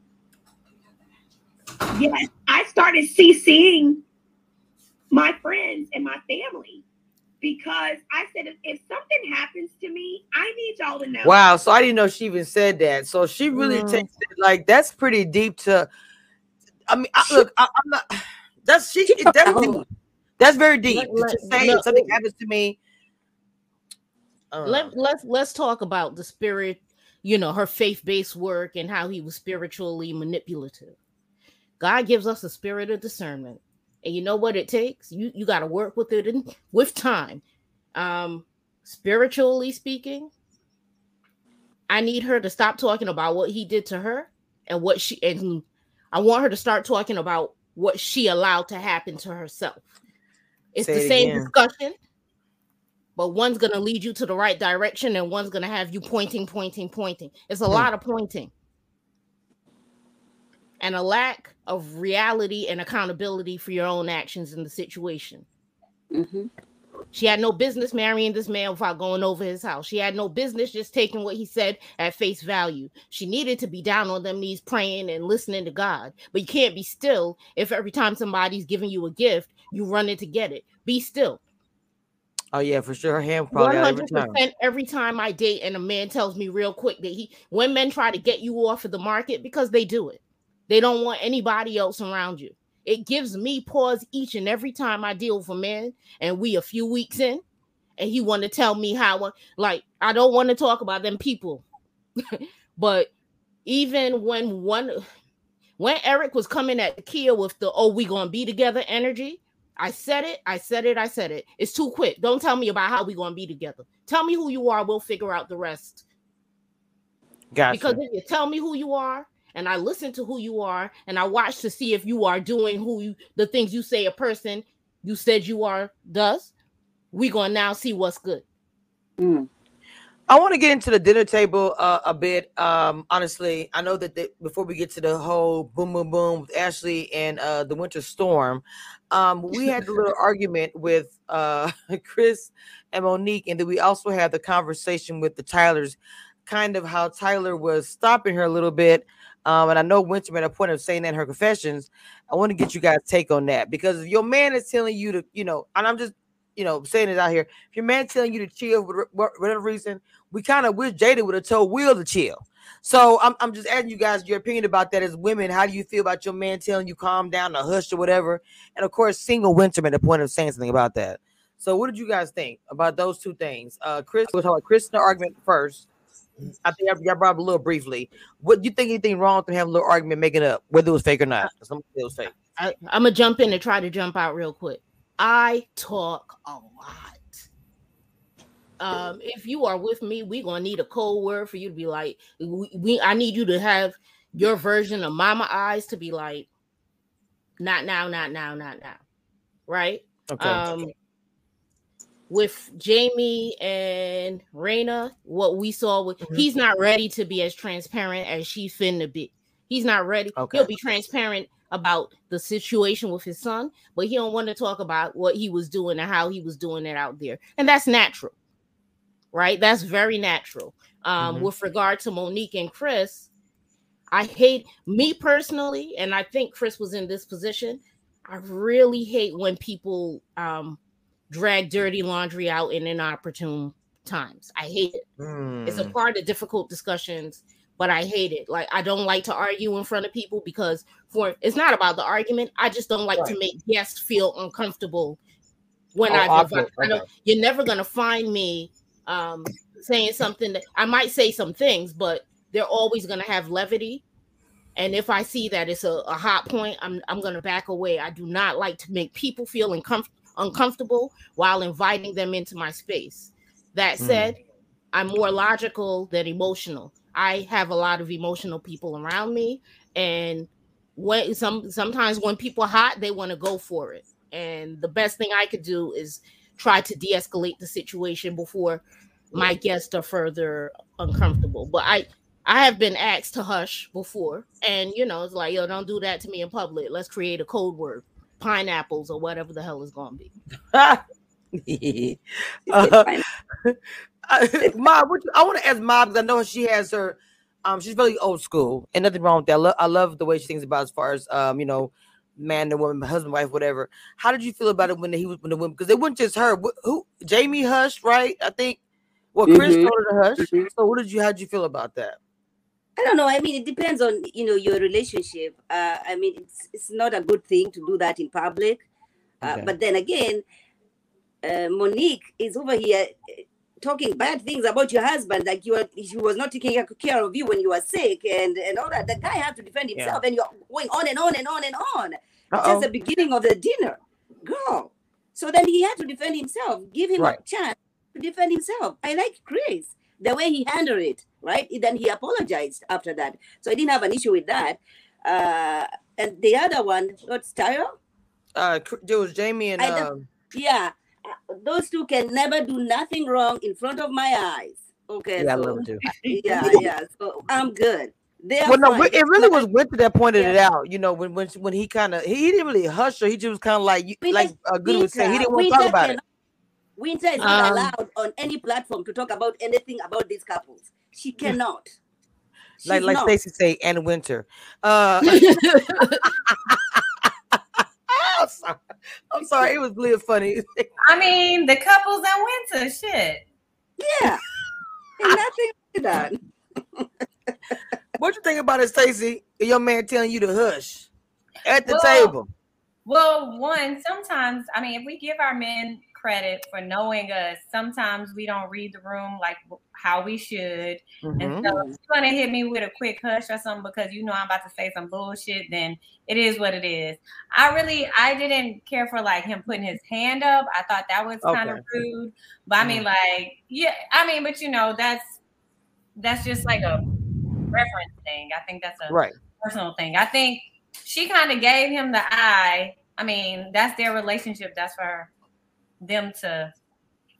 yes, I started CCing my friends and my family because I said, if, if something happens to me, I need y'all to know. Wow. So I didn't know she even said that. So she really mm. takes it like, that's pretty deep to, I mean, I, look, I, I'm not, that's, she, it, that's, deep. That's very deep. Let, to let, say let, something happens to me. Uh, let, let's, let's talk about the spirit, you know, her faith-based work and how he was spiritually manipulative. God gives us a spirit of discernment. And you know what it takes? You you got to work with it in, with time. Um, spiritually speaking, I need her to stop talking about what he did to her and what she, and I want her to start talking about what she allowed to happen to herself. It's the same discussion, but one's going to lead you to the right direction and one's going to have you pointing, pointing, pointing. It's a hmm. lot of pointing. And a lack of reality and accountability for your own actions in the situation. Mm-hmm. She had no business marrying this man without going over his house. She had no business just taking what he said at face value. She needed to be down on them knees praying and listening to God. But you can't be still if every time somebody's giving you a gift, you run in to get it. Be still. Oh, yeah, for sure. Her hand probably out every time. Every time I date and a man tells me real quick that he, when men try to get you off of the market, because they do it. They don't want anybody else around you. It gives me pause each and every time I deal with a man, and we a few weeks in, and he want to tell me how, like, I don't want to talk about them people. But even when one, when Eric was coming at Kia with the, oh, we going to be together energy, I said it, I said it, I said it. It's too quick. Don't tell me about how we going to be together. Tell me who you are. We'll figure out the rest. Gotcha. Because if you tell me who you are, and I listen to who you are, and I watch to see if you are doing who you, the things you say a person you said you are does, we're going to now see what's good. Mm. I want to get into the dinner table uh, a bit. Um, honestly, I know that the, before we get to the whole boom, boom, boom with Ashley and uh, the winter storm, um, we had a little argument with uh, Chris and Monique, and then we also had the conversation with the Tylers, kind of how Tyler was stopping her a little bit. Um, and I know Winter made a point of saying that in her confessions. I want to get you guys' take on that, because if your man is telling you to, you know, and I'm just, you know, saying it out here. If your man telling you to chill for whatever reason, we kind of wish Jada would have told Will to chill. So I'm, I'm just asking you guys your opinion about that as women. How do you feel about your man telling you calm down or hush or whatever? And of course, single Winter made a point of saying something about that. So what did you guys think about those two things? Uh, Chris, we'll talk about Chris in the argument first. I think I brought up a little briefly. What do you think? Anything wrong with having a little argument, making up, whether it was fake or not? Somebody else fake. I, I'm gonna jump in and try to jump out real quick. I talk a lot. Um, if you are with me, we're gonna need a code word for you to be like, we, we. I need you to have your version of mama eyes to be like, not now, not now, not now, right? Okay. Um, okay. With Jamie and Raina, what we saw with he's not ready to be as transparent as she's finna be. He's not ready. Okay. He'll be transparent about the situation with his son, but he don't want to talk about what he was doing and how he was doing it out there. And that's natural, right? That's very natural. Um, mm-hmm. With regard to Monique and Chris, I hate me personally, and I think Chris was in this position. I really hate when people um drag dirty laundry out in inopportune times. I hate it. Mm. It's a part of difficult discussions, but I hate it. Like, I don't like to argue in front of people because for it's not about the argument. I just don't like right. to make guests feel uncomfortable when oh, I, okay. I don't, you're never going to find me um, saying something that I might say some things, but they're always going to have levity. And if I see that it's a, a hot point, I'm, I'm going to back away. I do not like to make people feel uncomfortable. uncomfortable while inviting them into my space. That said, mm. I'm more logical than emotional. I have a lot of emotional people around me, and when some sometimes when people are hot, they want to go for it. And the best thing I could do is try to de-escalate the situation before my guests are further uncomfortable. But I I have been asked to hush before, and you know, it's like, yo, don't do that to me in public. Let's create a code word. Pineapples or whatever the hell is gonna be. uh, Mob, what you, I want to ask Mob because I know she has her. Um, she's really old school, and nothing wrong with that. I love, I love the way she thinks about as far as um, you know, man and woman, husband, wife, whatever. How did you feel about it when he was when the women? Because it wasn't just her. Who? Jamie hushed, right? I think. Well, Chris mm-hmm. told her to hush. Mm-hmm. So, what did you? How did you feel about that? I don't know. I mean, it depends on you know your relationship. Uh, I mean, it's it's not a good thing to do that in public. Uh, okay. But then again, uh, Monique is over here talking bad things about your husband, like you are, he was not taking care of you when you were sick and, and all that. The guy had to defend himself, yeah. and you're going on and on and on and on. Uh-oh. Just the beginning of the dinner, girl. So then he had to defend himself. Give him right. a chance to defend himself. I like Chris, the way he handled it, right? Then he apologized after that. So I didn't have an issue with that. Uh, and the other one, what's Tyro? Uh, it was Jamie and... Um... Yeah. Those two can never do nothing wrong in front of my eyes. Okay. Yeah, so, I love them too. Yeah, yeah. So I'm good. They are well, no, it really was Winter that pointed yeah. it out. You know, when when when he kind of he didn't really hush her. He just was kind of like Winter, like uh, Good Winter, would say he didn't want to talk about it. Winter is not um, allowed on any platform to talk about anything about these couples. She cannot. She's like like Stacey say, and Winter. Uh, I'm sorry. I'm sorry. It was really funny. I mean, the couples in Winter, shit. Yeah. Ain't nothing to that. What you think about it, Stacey? Your man telling you to hush at the well, table. Well, one, sometimes, I mean, if we give our men credit for knowing us, sometimes we don't read the room like how we should. Mm-hmm. And so if you're going to hit me with a quick hush or something because you know I'm about to say some bullshit, then it is what it is. I really, I didn't care for like him putting his hand up. I thought that was okay. kind of rude. But I mean, like, yeah, I mean, but you know, that's, that's just like a reference thing. I think that's a right. personal thing. I think she kind of gave him the eye. I mean, that's their relationship. That's for them to,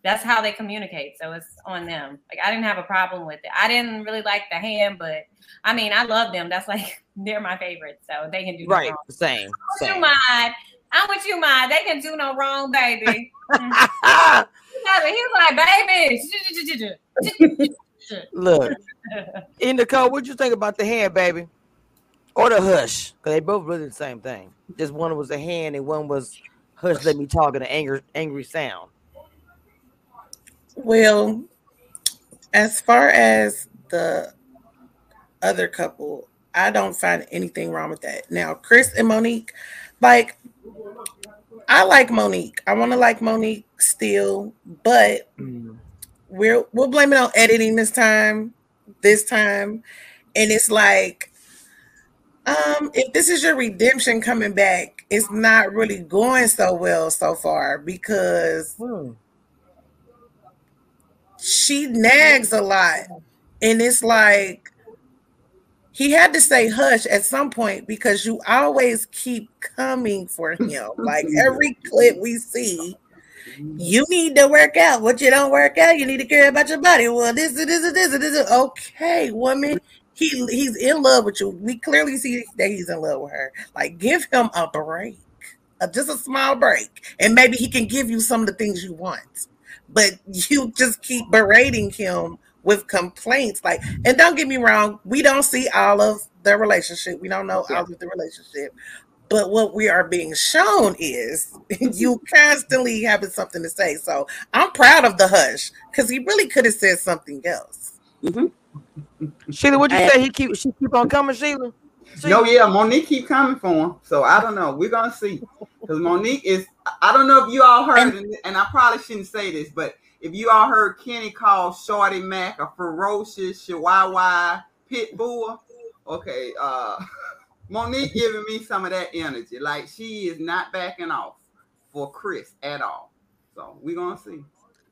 that's how they communicate, so it's on them. Like, I didn't have a problem with it. I didn't really like the hand, but I mean, I love them. That's like, they're my favorite, so they can do no right. wrong. Same. I'm same. With you, Maude. I'm with you, Maude. They can do no wrong, baby. He's like, baby. Look, in the car, what you think about the hand, baby, or the hush? Because they both really the same thing. Just one was a hand, and one was hush. Let me talk in an angry, angry sound. Well, as far as the other couple, I don't find anything wrong with that. Now, Chris and Monique, like, I like Monique. I want to like Monique still, but mm. we're we'll blame it on editing this time. This time, and it's like, um, if this is your redemption coming back, it's not really going so well so far because. Mm. She nags a lot, and it's like he had to say hush at some point because you always keep coming for him. Like every clip we see, you need to work out. What you don't work out, you need to care about your body. Well, this, this, this, this, this. Okay, woman, he he's in love with you. We clearly see that he's in love with her. Like, give him a break, a, just a small break, and maybe he can give you some of the things you want. But you just keep berating him with complaints. Like, and don't get me wrong, we don't see all of the relationship. We don't know all of the relationship. But what we are being shown is you constantly having something to say. So I'm proud of the hush because he really could have said something else. Mm-hmm. Sheila, what'd you I, say? He keep she keep on coming, Sheila. Sheila. No, yeah, Monique keep coming for him. So I don't know. We're gonna see. Because Monique is, I don't know if you all heard, and, and I probably shouldn't say this, but if you all heard Kenny call Shorty Mac a ferocious chihuahua pit bull, okay, uh, Monique giving me some of that energy. Like, she is not backing off for Chris at all. So we're going to see.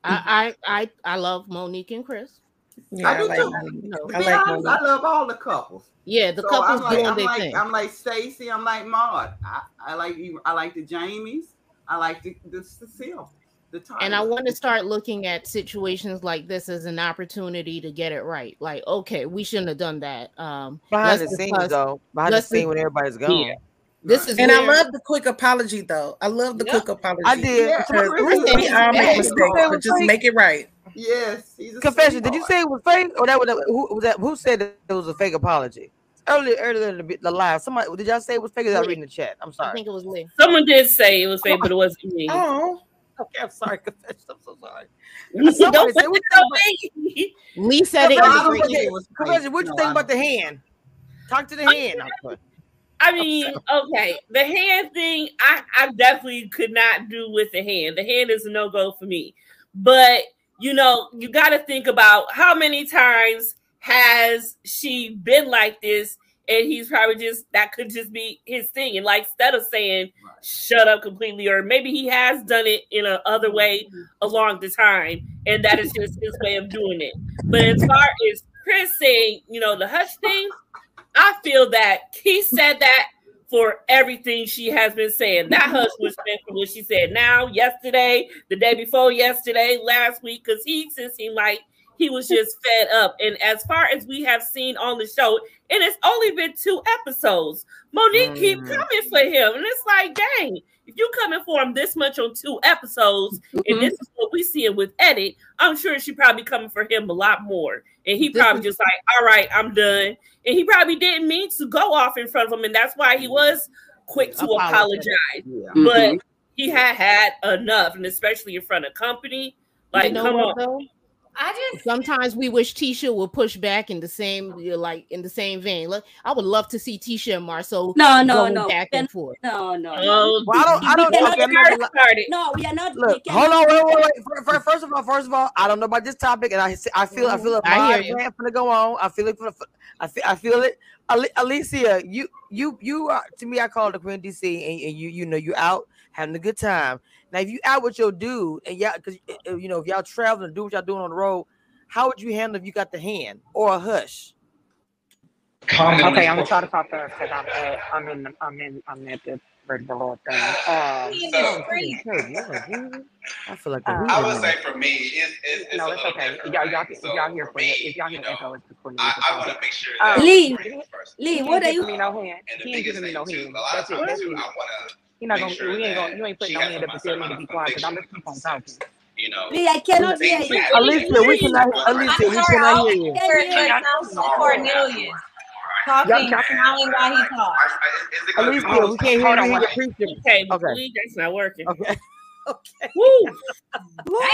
I, I I I love Monique and Chris. Yeah, I do I like, too. I, you know, I, like honest, I love all the couples. Yeah, the so couples like, doing I'm their like, thing. I'm like Stacey. I'm like Maude. I, I like you. I like the Jamies. I like the the Cecile. The, the and I want to start looking at situations like this as an opportunity to get it right. Like, okay, we shouldn't have done that. Um, behind the scenes, though. Behind the scenes when everybody's gone. Yeah. This is and weird. I love the quick apology, though. I love the yeah. quick apology. I did. Yeah. Because we all make mistakes, but just make it right. Yes. Confession. Did you say it was fake, or that was a, who was that? Who said it was a fake apology? earlier earlier in the, the live. Somebody did y'all say it was fake? Did I read in the chat? I'm sorry. I think it was me. Someone did say it was fake, but it wasn't me. Oh, okay. I'm sorry. I'm so sorry. Don't say what me. Lee said it. What you think about the hand? Talk to the hand. I mean, okay, the hand thing, I, I definitely could not do with the hand. The hand is a no-go for me. But, you know, you got to think about how many times has she been like this, and he's probably just, that could just be his thing. And, like, instead of saying, right. shut up completely, or maybe he has done it in a other way along the time, and that is just his way of doing it. But as far as Chris saying, you know, the hush thing, I feel that he said that for everything she has been saying. That hush was meant for what she said now, yesterday, the day before yesterday, last week, because he just seemed like he was just fed up. And as far as we have seen on the show, and it's only been two episodes, Monique mm. keep coming for him. And it's like, dang, if you coming for him this much on two episodes, mm-hmm. and this is what we seeing with Eddie, I'm sure she probably coming for him a lot more. And he probably just like, all right, I'm done. And he probably didn't mean to go off in front of him. And that's why he was quick to apologize. Yeah. But mm-hmm. he had had enough. And especially in front of company. Like, you know, come on. Though? I just sometimes we wish Tisha would push back in the same like in the same vein. Look, I would love to see Tisha and Marceau no, no, no. back and forth. No, no, no. Well, I don't. I don't. We okay, started. No, we are not. Look, we hold on. Wait, wait, wait. First, first of all, first of all, I don't know about this topic, and I, I feel, I feel a vibe rant going to go on. I feel it. I feel, I feel it. Alicia, you, you, you are to me. I call the Queen D C, and, and you, you know, you out having a good time. Now, if you out with your dude and y'all, because you know, if y'all traveling and do what y'all doing on the road, how would you handle if you got the hand or a hush? Commonly. Okay, I'm gonna try to talk first because I'm, uh, I'm in, I'm in, I'm at the Red Bull thing. Uh, so, I feel like uh, I would say for me, it's, it's, it's no, it's okay. Y'all, y'all, so y'all here for me, if y'all hear echo, it's for me. I, I want to make sure. That uh, Lee, Lee, what are you? Me no hand. He ain't giving me no hand. That's it. That's it. You're not gonna, sure we ain't gonna, you ain't putting no hand up and telling me to be quiet because I'm gonna keep on talking. You know, Lee, I cannot hear you. Alicia, we cannot, Alicia, we cannot hear you. It sounds so Cornelius. Talking, smiling while he talks. Alicia, we can't hear you. Okay, okay. That's not working. Okay. Okay. Woo.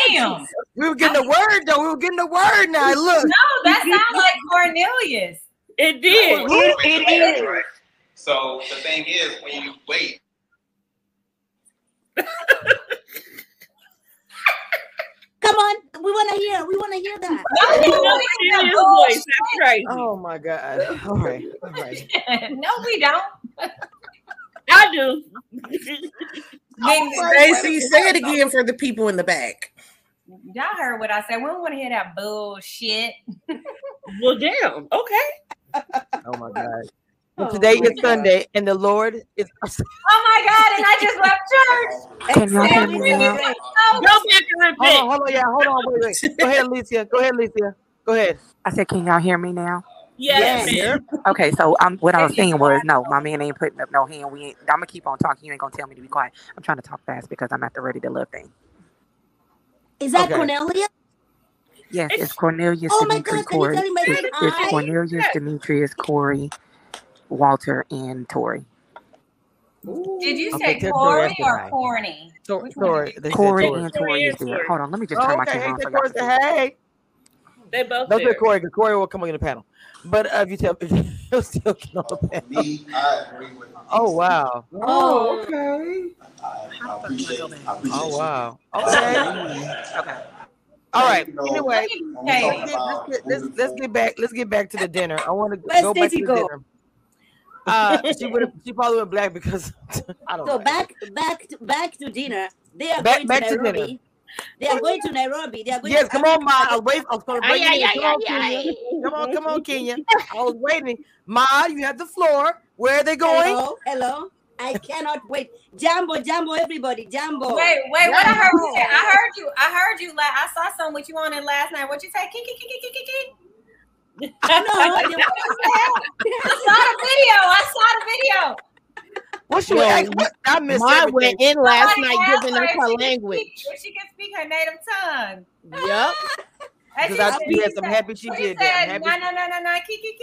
Damn. We were getting the word, though. We were getting the word now. Look. No, that sounds like Cornelius. It did. It is. So the thing is, when you wait, come on, we want to hear. We want to hear that. Oh, voice. That's right. Oh my God! All right, all right. No, we don't. I do. Stacey, say it again for the people in the back. Y'all heard what I said. We don't want to hear that bullshit. Well, damn. Okay. Oh my God. And today oh is God. Sunday, and the Lord is. Oh my God! And I just left church. Exactly. Go back and repent. Hold on, hold on, yeah, hold on, wait, wait. Go ahead, Alicia. Go ahead, Alicia. Go ahead. I said, can y'all hear me now? Yes. yes. Okay, so I'm. What I was saying was, no, my man ain't putting up no hand. We ain't. I'm gonna keep on talking. You ain't gonna tell me to be quiet. I'm trying to talk fast because I'm at the ready to love thing. Is that okay. Cornelia? Yes, it's, it's Cornelius. Oh Dimitri, my God! Corey. Can you tell me it's, it's I... Cornelius, Demetrius, Corey. Walter and Tori. Ooh. Did you say okay, Corey or Corny? Tor Tor Corey and Tori. Is there. Hold on, let me just turn oh, okay. my camera on. Hey, they both. Don't say Corey, because Corey will come on in the panel. But uh, if you tell, he'll still come on the panel. Me, I agree with you. Oh wow. Oh okay. I appreciate it. Oh wow. Okay. Okay. All right. Anyway, okay. Let's, get, let's, let's get back. Let's get back to the dinner. I want to go back to the go? dinner. Uh, she would have. She probably went black because I don't. So know. back, back, to, back to dinner. They are back, going back to Nairobi. To they are going to Nairobi. They are going. Yes, to come on, Ma. I was waiting. I was waiting. Ay, ay, come, ay, on, ay, come on, come on, Kenya. I was waiting. Ma, you have the floor. Where are they going? Hello, hello. I cannot wait. Jambo, Jambo, everybody, Jambo. Wait, wait. Jambo. What I heard you say? I heard you. I heard you. Like I saw something with you on it last night. What you say? Kiki, kiki, kiki, kiki. I, know, you know I saw the video. I saw the video. What's your yeah, what, I missed Mom went in last Somebody night giving us her, her language. Speak, she can speak her native tongue. Yep. Because I, I said, I'm happy she did that. Happy no, no, no, no, no. Kiki, kiki.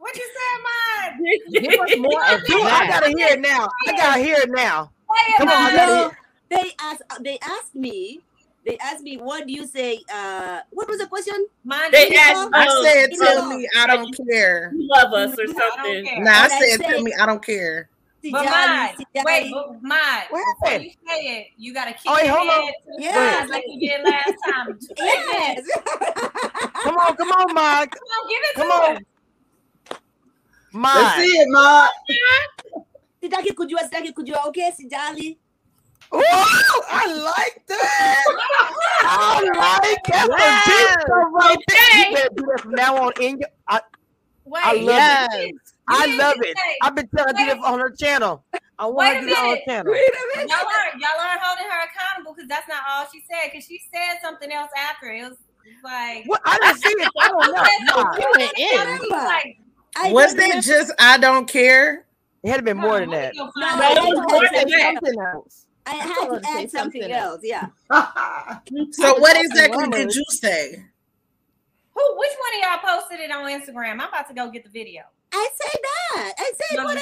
What you said, man? Give us more of that. I gotta hear it now. I gotta hear it now. Come on, I gotta hear. They asked. They asked me. They asked me, "What do you say?" Uh, what was the question? Man, they asked. I um, said, "Tell me, I don't care." Love us or something. No, nah, I, I said, "Tell me, I don't care." But mine, wait, but mine. Before you say it, you gotta keep it oh, yeah. like you did last time. Yes. Come on, come on, Mike. Come on, give it come to on. Mike. Let's see it, Mike. Sidaki Kujua, Sidaki Kujua, okay, Sidali. Oh, I like that. I like that. Right there. You better do that from now on. In your, I, wait, I love yes. it. I love it. Say, I've been telling you this on her channel. I want to do it on her channel. Y'all aren't, y'all aren't holding her accountable because that's not all she said. Because she said something else after. It was like, well, I didn't see it. I don't know. Like, was it just I don't care? It had to be more than that. No, no, I had to add something else. Yeah. So what exactly did you say? Who? Which one of y'all posted it on Instagram? I'm about to go get the video. I say that. I said no, what I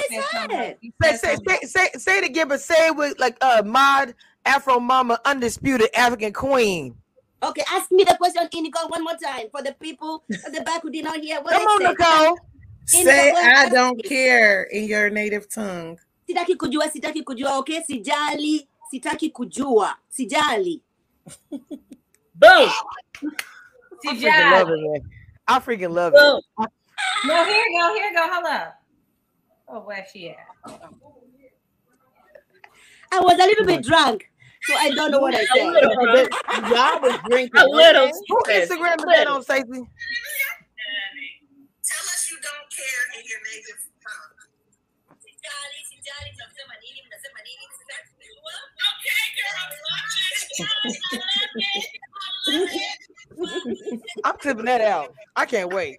said. Say, say, say, say, say it again, but say it with like uh, Mod Afro Mama, undisputed African queen. Okay, ask me the question, Inigo, one more time for the people at the back who did not hear what Come I on, said. Nicole. Say Inigo, I don't care in your native tongue. Sitaki kujua, sitaki kujua, okay? Sijali, sitaki kujua, sijali. Boom. Sijali. I freaking love it, man. I freaking love Boom. it. No, here you go, here you go. Hello. Oh, where she at? I was a little bit drunk, so I don't know what I said. Y'all was drinking. A little. Who Instagram that on, Stacey? Tell us you don't care in your native tongue. I'm clipping that out. I can't wait.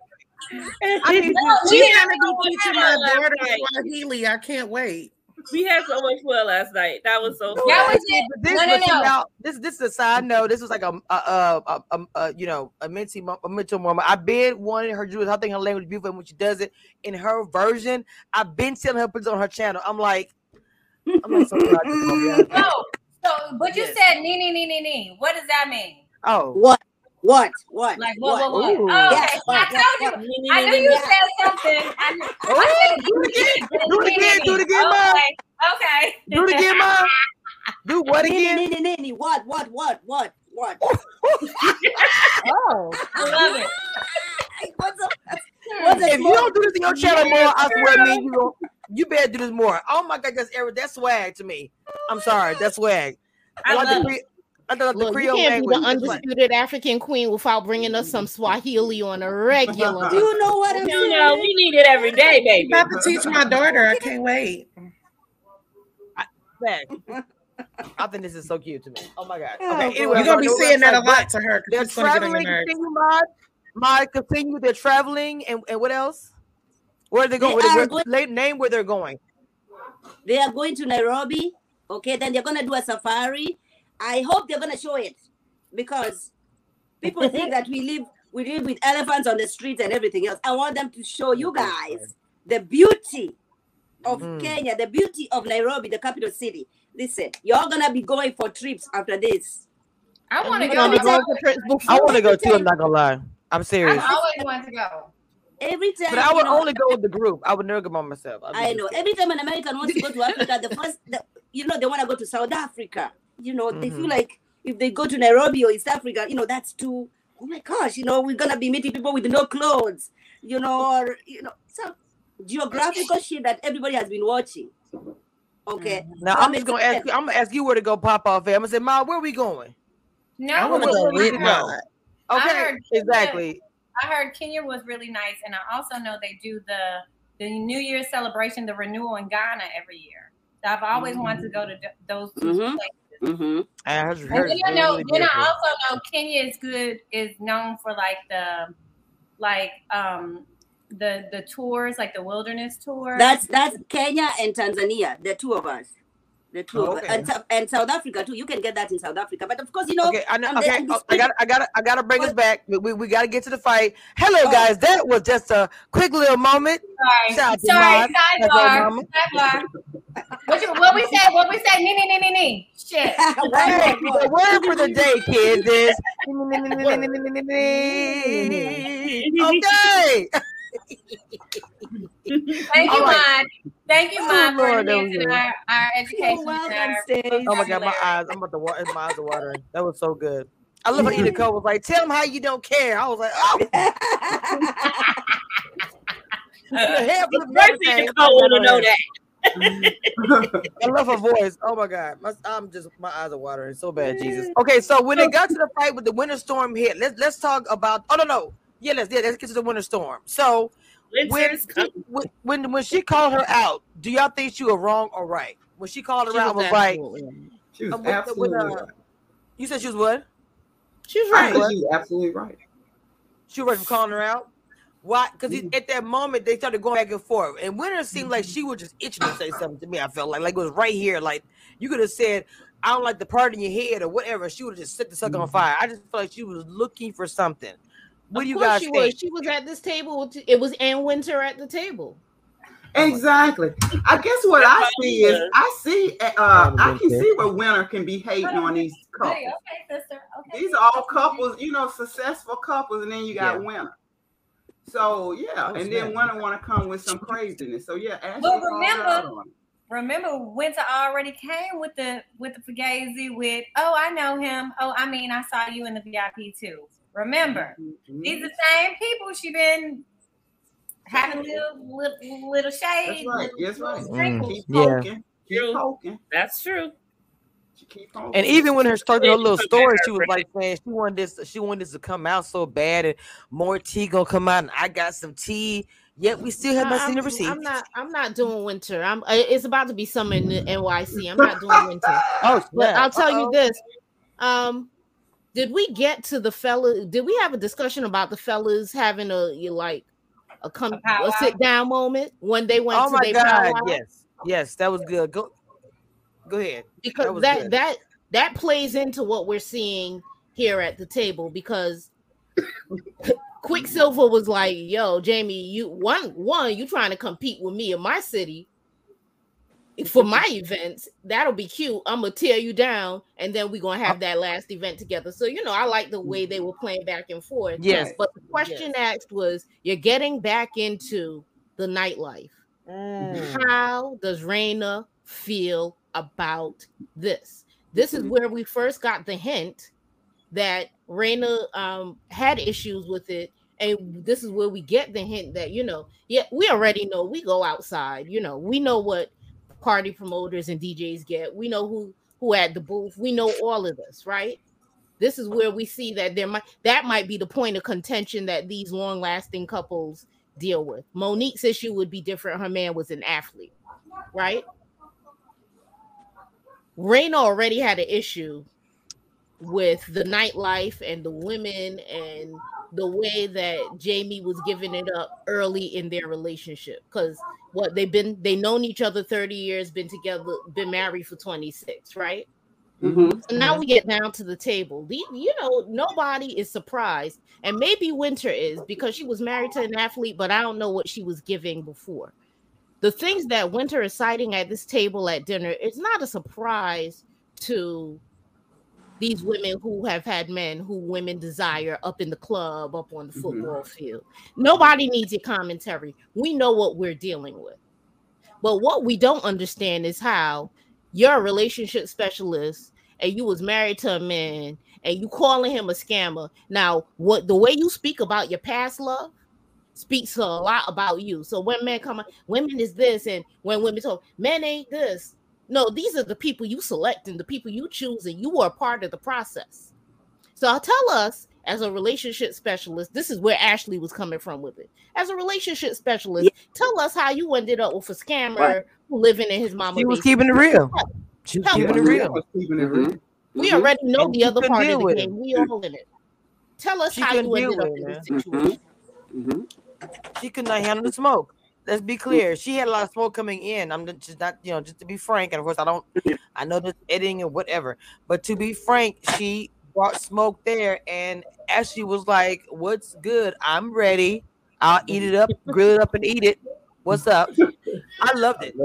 I mean, no, we she's trying to go teaching my daughter Swahili. I can't wait. We had so much fun last night. That was so. That fun. was it. This, no, no, was, no. Now, this, this is a side note. This was like a, a, a, a, a you know, a mental, a mental moment. I've been wanting her Jewish. I think her language is beautiful, and when she does it in her version, I've been telling her put it on her channel. I'm like, I'm like so proud of you. No, so but you yes. said nee nee nee nee nee. What does that mean? Oh, what? What? What? Like what? What? what? Oh, yes. okay. What? I told you. What? I knew you said something. I knew, I said, do it again. Do it again. Do it again, Mom. Okay. Do it again, Mom. Do what again? What? What? What? What? What? Oh, I love it. What's up? What's if you don't do this in your channel more, I swear, me, you you better do this more. Oh my God, that's that's swag to me. I'm sorry, that's swag. I love it. The Look, you can't be the undisputed African queen without bringing us some Swahili on a regular. Do you know what I mean? You know, we need it every day, baby. I have to teach my daughter. I can't wait. I, I think this is so cute to me. Oh my God. Okay, anyway, you're gonna be saying that a lot to her. They're traveling. Continue, Mod. Mod, continue. They're traveling, and, and what else? Where are they going? They where are they, where, going name where they're going. They are going to Nairobi. Okay, then they're gonna do a safari. I hope they're gonna show it, because people think that we live we live with elephants on the streets and everything else. I want them to show you guys the beauty of mm. Kenya, the beauty of Nairobi, the capital city. Listen, you're gonna be going for trips after this. I want to go. I want to go too. I'm not gonna lie. I'm serious. I always want to go. Every time, but I would you know, only go with the group. I would never go by myself. I'm I know. Kidding. Every time an American wants to go to Africa, the first, the, you know, they want to go to South Africa. You know, mm-hmm. they feel like if they go to Nairobi or East Africa, you know, that's too, oh my gosh, you know, we're going to be meeting people with no clothes, you know, or, you know, some geographical shit that everybody has been watching. Okay. Now, so I'm just going to ask you, I'm going to ask you where to go pop off at. I'm going to say, Ma, where are we going? No. I want to go with Mom. Okay, I heard, exactly. I heard Kenya was really nice, and I also know they do the, the New Year's celebration, the renewal in Ghana every year. So I've always mm-hmm. wanted to go to those two mm-hmm. places. Mm-hmm. I heard and then, really you know, then I also know Kenya is good is known for like the like um the the tours, like the wilderness tour. That's that's Kenya and Tanzania, the two of us. the two okay. of and, and South Africa too. You can get that in South Africa, but of course, you know. Okay, I know, okay. Then, oh, I got, I got, I got to bring us back. We we got to get to the fight. Hello, oh. guys. That was just a quick little moment. Sorry, Shout sorry, sidebar, sidebar. What, you, what we said? What we said? Nee, nee, nee, nee, nee. Shit. The word for the day, kids, is okay. Thank you, right. Mom. Thank you, Mom, oh, for Lord, our, our education. Welcome, oh my God, my eyes. I'm about to water. My eyes are watering. That was so good. I love how Ina Cole was like, "Tell him how you don't care." I was like, "Oh." Ina Cole want to know that. I love her voice. Oh my God, my, I'm just my eyes are watering so bad. Jesus. Okay, so when it got to the fight with the winter storm hit, let's let's talk about. Oh no no. Yeah, let's yeah, let's get to the winter storm. So when, when when she called her out, do y'all think she was wrong or right? When she called her she out, was, was right. She was uh, absolutely with, uh, right. You said she was what? She was right. I think she was absolutely right. She was right for calling her out. Why? Because mm-hmm. at that moment they started going back and forth, and winter seemed mm-hmm. like she was just itching to say something to me. I felt like like it was right here. Like you could have said, "I don't like the part in your head" or whatever. She would have just set the sucker mm-hmm. on fire. I just felt like she was looking for something. What do you guys she think? Was. She was at this table. It was Ann Winter at the table. Exactly. I guess what I see is I see uh I can see where Winter can be hating on these couples. Okay, sister. Okay. These are all couples, you know, successful couples, and then you got yeah. Winter. So yeah, and then Winter want to come with some craziness. So yeah, Ashley well, remember. Remember, Winter already came with the with the fugazi with, "Oh, I know him. Oh, I mean, I saw you in the V I P too." Remember, mm-hmm. these are the same people she been having little little, little shade. That's right. That's right. Mm. Keep poking. Yeah. Keep poking. That's true. She keep poking. And even when her started her little story, she was like saying she wanted this, she wanted this to come out so bad, and more tea gonna come out. And I got some tea. Yet we still have not seen the receipts. I'm not. I'm not doing winter. I'm. It's about to be summer in the N Y C. I'm not doing winter. Oh, but I'll tell Uh-oh. you this. Um. Did we get to the fella? Did we have a discussion about the fellas having a you like a come a, a sit down moment when they went oh to their power? Yes, yes, that was good. Go, go ahead. Because that that, that that plays into what we're seeing here at the table. Because Quicksilver was like, "Yo, Jamie, you one one you trying to compete with me in my city for my events? That'll be cute. I'm gonna tear you down, and then we're gonna have that last event together." So, you know, I like the way they were playing back and forth. Yes, but the question yes. asked was, you're getting back into the nightlife. Mm. How does Raina feel about this? This is where we first got the hint that Raina um had issues with it. And this is where we get the hint that, you know, yeah, we already know we go outside, you know, we know what party promoters and D Js get. We know who who at the booth. We know all of this, right? This is where we see that there might that might be the point of contention that these long-lasting couples deal with. Monique's issue would be different. Her man was an athlete, right? Raina already had an issue with the nightlife and the women and the way that Jamie was giving it up early in their relationship, because what they've been they known each other thirty years, been together, been married for twenty-six, right? Mm-hmm. So now we get down to the table. The, you know, nobody is surprised, and maybe Winter is, because she was married to an athlete, but I don't know what she was giving before. The things that Winter is citing at this table at dinner is not a surprise to these women who have had men who women desire up in the club, up on the football mm-hmm. field. Nobody needs your commentary. We know what we're dealing with. But what we don't understand is how you're a relationship specialist and you was married to a man and you calling him a scammer. Now, what the way you speak about your past love speaks a lot about you. So when men come, women is this, and when women talk, men ain't this. No, these are the people you select and the people you choose, and you are part of the process. So I'll tell us, as a relationship specialist, this is where Ashley was coming from with it. As a relationship specialist, yeah. tell us how you ended up with a scammer right. living in his mama's. She was keeping it real. She was keeping it real. Mm-hmm. We already know and the other part of the game. It. We all in it. Tell us she how you ended up in this situation. Mm-hmm. Mm-hmm. She could not handle the smoke. Let's be clear. She had a lot of smoke coming in. I'm just not, you know, just to be frank. And of course, I don't, I know this editing and whatever. But to be frank, she brought smoke there. And Ashley was like, what's good? I'm ready. I'll eat it up, grill it up, and eat it. What's up? I loved it.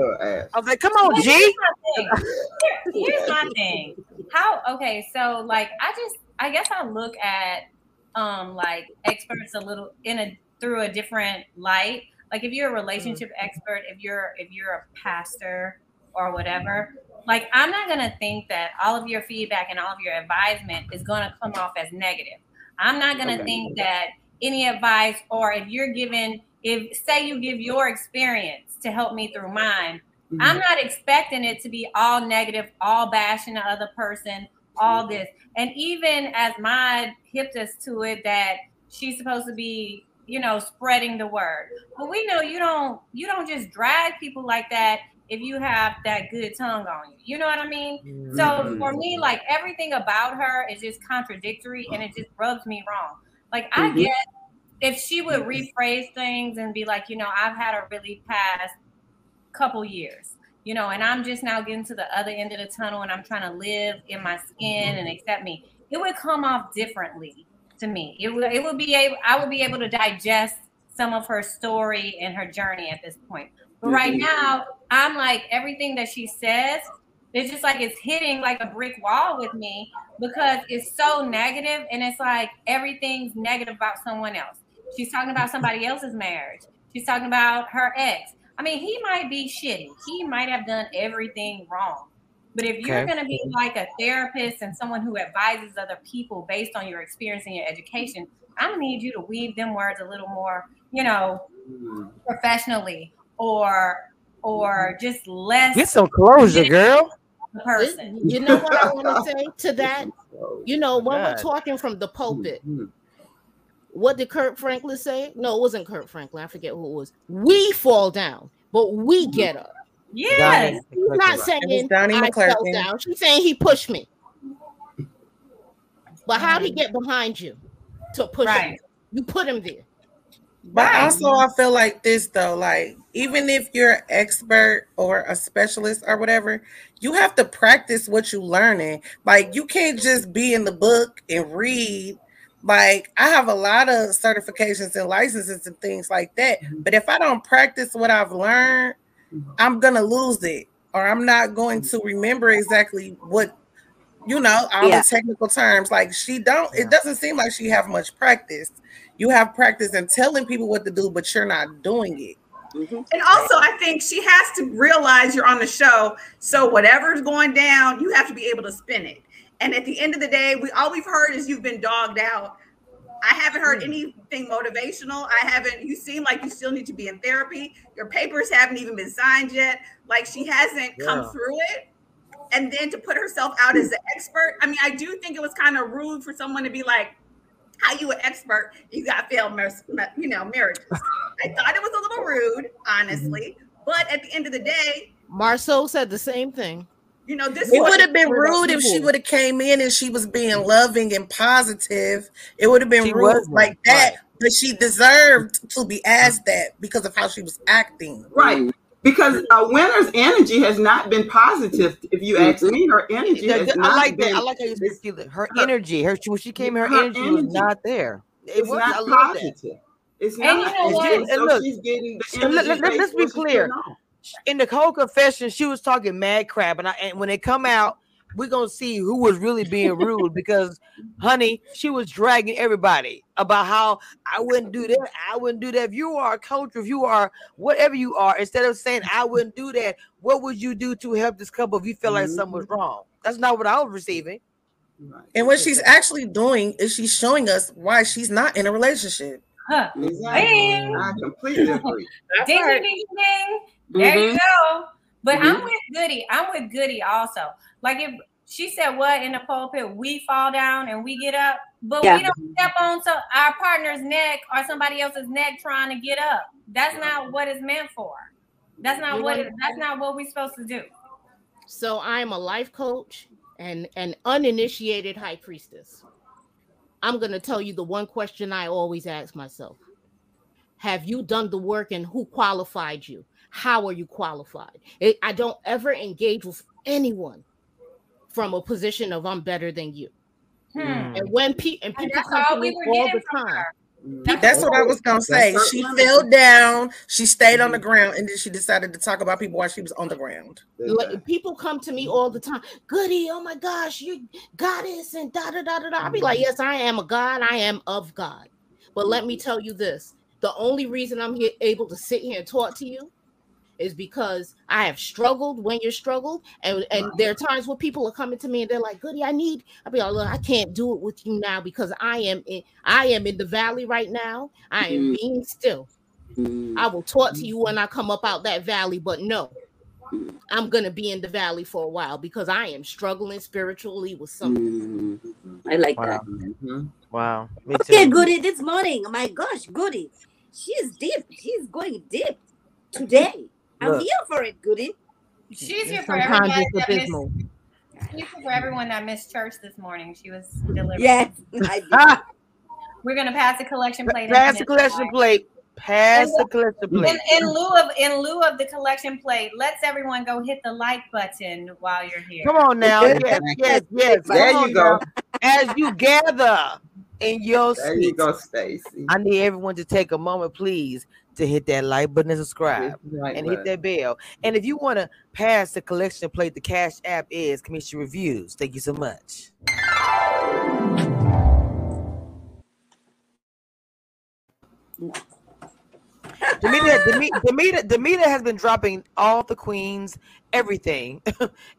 I was like, come on, G. Here's my thing. Here's my thing. How, okay, so like, I just, I guess I look at um like experts a little in a, through a different light. Like if you're a relationship expert, if you're if you're a pastor or whatever, like I'm not going to think that all of your feedback and all of your advisement is going to come off as negative. I'm not going to okay. think that any advice, or if you're given, if say you give your experience to help me through mine, mm-hmm. I'm not expecting it to be all negative, all bashing the other person, all this. And even as Maude hipped us to it that she's supposed to be, you know, spreading the word. But we know you don't you don't just drag people like that if you have that good tongue on you. You know what I mean? Mm-hmm. So for me, like everything about her is just contradictory and it just rubs me wrong. Like I mm-hmm. get if she would rephrase things and be like, you know, I've had a really past couple years, you know, and I'm just now getting to the other end of the tunnel and I'm trying to live in my skin and accept me. It would come off differently. To me, it will. It will be able. I will be able to digest some of her story and her journey at this point. But right now, I'm like everything that she says. It's just like it's hitting like a brick wall with me because it's so negative, and it's like everything's negative about someone else. She's talking about somebody else's marriage. She's talking about her ex. I mean, he might be shitty. He might have done everything wrong. But if you're okay. going to be like a therapist and someone who advises other people based on your experience and your education, I'm going to need you to weave them words a little more, you know, mm. professionally or or just less. Get some closure, girl. Person. You know what I want to say to that? You know, when God. We're talking from the pulpit, mm-hmm. what did Kurt Franklin say? No, it wasn't Kurt Franklin. I forget who it was. We fall down, but we get up. Yes, she's not saying I fell down. She's saying he pushed me. But how did he get behind you to push right. him? You put him there. But right. also, I feel like this though, like even if you're an expert or a specialist or whatever, you have to practice what you're learning. Like you can't just be in the book and read. Like I have a lot of certifications and licenses and things like that. But if I don't practice what I've learned, I'm gonna lose it, or I'm not going to remember exactly what, you know, all yeah. the technical terms. Like she don't, yeah. it doesn't seem like she have much practice. You have practice in telling people what to do, but you're not doing it. Mm-hmm. And also I think she has to realize you're on the show. So whatever's going down, you have to be able to spin it. And at the end of the day, we all we've heard is you've been dogged out. I haven't heard anything motivational. I haven't, you seem like you still need to be in therapy. Your papers haven't even been signed yet. Like she hasn't yeah. come through it. And then to put herself out as the expert. I mean, I do think it was kind of rude for someone to be like, how you an expert? You got failed, you know, marriages. I thought it was a little rude, honestly. But at the end of the day. Marceau said the same thing. You know, this it would have been rude if she would have came in and she was being loving and positive. It would have been rude like that, but she deserved to be asked that because of how she was acting. Right, because a winner's energy has not been positive. If you ask me, her energy has not I like been, that. I like how you speak. Her energy, her when she came, her, her energy, energy was not there. It was not positive. It's not. And you know what? So look, she's getting the energy let, let, let's be clear. In the cold confession, she was talking mad crap, and I, and when they come out, we're gonna see who was really being rude because, honey, she was dragging everybody about how I wouldn't do that, I wouldn't do that. If you are a coach, if you are whatever you are, instead of saying I wouldn't do that, what would you do to help this couple if you felt like mm-hmm. something was wrong? That's not what I was receiving. And what she's actually doing is she's showing us why she's not in a relationship. Huh. Exactly. I completely agree. Ding, right. ding, ding. There mm-hmm. you go. But mm-hmm. I'm with Goody. I'm with Goody also. Like if she said what in the pulpit, we fall down and we get up, but yeah. we don't step on so our partner's neck or somebody else's neck trying to get up. That's not what it's meant for. That's not what it, that's not what we're supposed to do. So I'm a life coach and an uninitiated high priestess. I'm going to tell you the one question I always ask myself. Have you done the work, and who qualified you? How are you qualified? It, I don't ever engage with anyone from a position of I'm better than you. Hmm. And when pe and people and come to me we all the time. People, that's what I was gonna say. She fell down, she stayed on the ground, and then she decided to talk about people while she was on the ground. Like, people come to me all the time, Goody, oh my gosh, you goddess and da da da da da. I'll be like, yes, I am a god, I am of God. But let me tell you this, the only reason I'm here, able to sit here and talk to you is because I have struggled when you're struggled, and, and there are times where people are coming to me and they're like, Goody, I need, I'll be like, look, I can't do it with you now because I am in, I am in the valley right now. I am mm. being still. Mm. I will talk to you when I come up out that valley, but no, I'm going to be in the valley for a while because I am struggling spiritually with something. Mm. I like wow. that. Mm-hmm. Wow. Me okay, too. Goody, this morning, my gosh, Goody, she's deep. She's going deep today. I'm here for it, Goody. She's here for everyone that missed, she's here for everyone that missed church this morning. She was delivering. Yes, I did. We're gonna pass the collection plate. Pass the collection plate. Pass the collection plate. In, in lieu of in lieu of the collection plate, let's everyone go hit the like button while you're here. Come on now. Yes, yes, yes. There you go. As you gather in your seat. There you go, Stacey. I need everyone to take a moment, please, to hit that like button and subscribe like and button. Hit that bell. And if you want to pass the collection plate, the Cash App is Commission Reviews. Thank you so much. Demita, Demita, Demita, Demita has been dropping all the queens, everything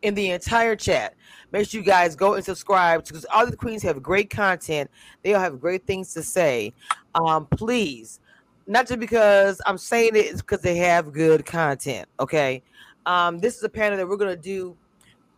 in the entire chat. Make sure you guys go and subscribe because all the queens have great content. They all have great things to say. Um, please. Not just because I'm saying it, it's because they have good content. Okay, um, this is a panel that we're gonna do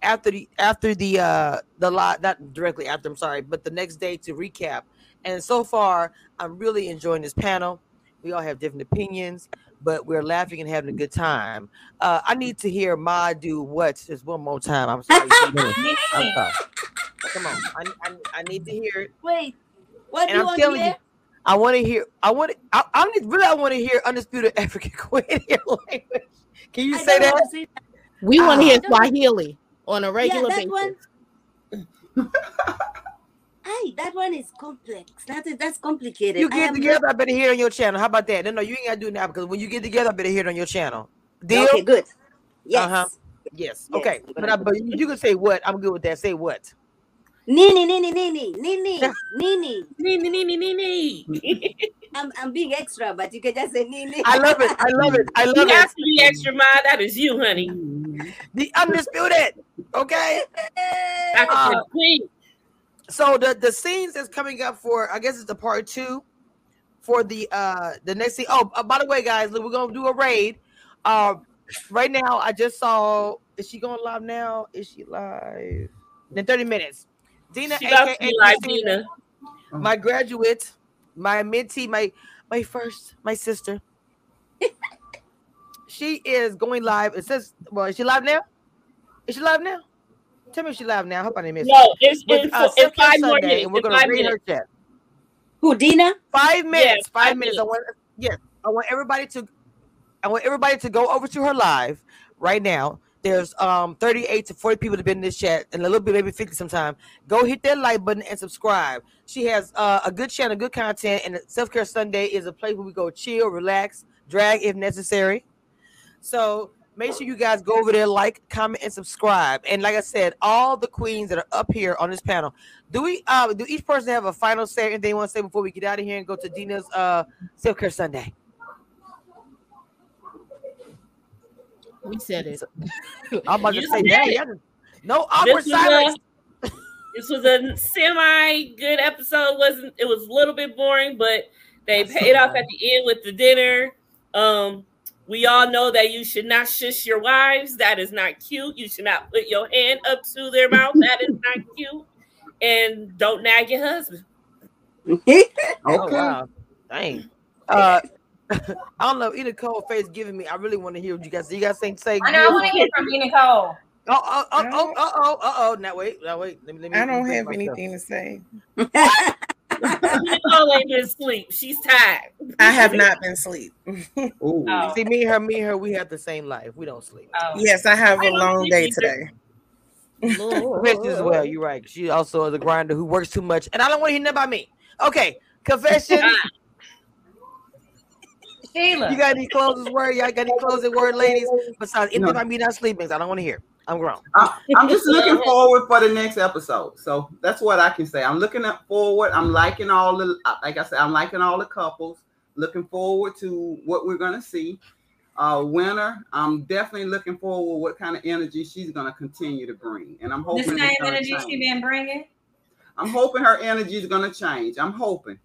after the after the uh, the lot, not directly after. I'm sorry, but the next day to recap. And so far, I'm really enjoying this panel. We all have different opinions, but we're laughing and having a good time. Uh, I need to hear Ma do what just one more time. I'm sorry. I'm sorry. Come on, I, I I need to hear it. Wait, what and do I'm you telling hear? You? I want to hear. I want. I, I really. I want to hear Undisputed African Queen in your language. Can you say that? say that? We uh, want to hear Swahili on a regular yeah, that basis. One, aye, that one is complex. That is that's complicated. You get I together, not... I better hear it on your channel. How about that? No, no, you ain't gotta do it now because when you get together, I better hear it on your channel. Deal? Okay, good. Yes. Uh huh. Yes. yes. Okay, yes. But, I, but you can say what? I'm good with that. Say what? Nini, nini, nini, nini, nini, nini, nini, nini. I'm I'm being extra, but you can just say nini. I love it. I love it. I love you it. You have to be extra, Ma. That is you, honey. The Undisputed. Okay. Uh, so the the scenes that's coming up for, I guess it's the part two, for the uh the next scene. Oh, uh, by the way, guys, look, we're gonna do a raid. Uh, right now, I just saw. Is she going live now? Is she live? In thirty minutes. Dina, aka like Dina, my graduate, my mentee, my my first, my sister. She is going live. It says, "Well, is she live now? Is she live now? Tell me if she live now. I hope I didn't miss." No, it's it's, uh, it's five more minutes, and we're gonna read minutes. Her chat. Who, Dina? Five minutes. Yes, five, five minutes. minutes. I want yes. I want everybody to. I want everybody to go over to her live right now. There's um thirty-eight to forty people that have been in this chat, and a little bit, maybe fifty sometime. Go hit that like button and subscribe. She has uh, a good channel, good content, and Self-Care Sunday is a place where we go chill, relax, drag if necessary. So make sure you guys go over there, like, comment, and subscribe. And like I said, all the queens that are up here on this panel, do we uh do each person have a final say, anything they want to say before we get out of here and go to Dina's uh Self-Care Sunday? We said it. I'm about you to say that. Yeah, no awkward this silence. A, this was a semi good episode. wasn't It was a little bit boring, but they That's paid so off bad. At the end with the dinner. Um, we all know that you should not shush your wives. That is not cute. You should not put your hand up to their mouth. That is not cute. And don't nag your husband. Okay. Oh, wow. Dang. Uh, I don't know. Ina Cole face giving me. I really want to hear what you guys. You guys think say. I know. I want to hear from Ina Cole. Oh, oh, oh, oh, oh, oh, oh. Now wait, now wait. Let me. Let me I don't have anything to say. ain't been asleep. She's tired. I have not been asleep. Oh. See, me, her, me, her, we have the same life. We don't sleep. Oh. Yes, I have a long day today. Chris as well, you're right. She also is a grinder who works too much, and I don't want to hear nothing about me. Okay, confession. Sheila, you got any closing word? Y'all got any closing word, ladies? Besides, anything about me not sleeping, I don't want to hear. I'm grown. I, I'm just looking forward for the next episode. So that's what I can say. I'm looking forward. I'm liking all the, like I said, I'm liking all the couples. Looking forward to what we're gonna see. Uh, winter. I'm definitely looking forward what kind of energy she's gonna continue to bring. And I'm hoping the same energy she's been bringing. I'm hoping her energy is gonna change. I'm hoping.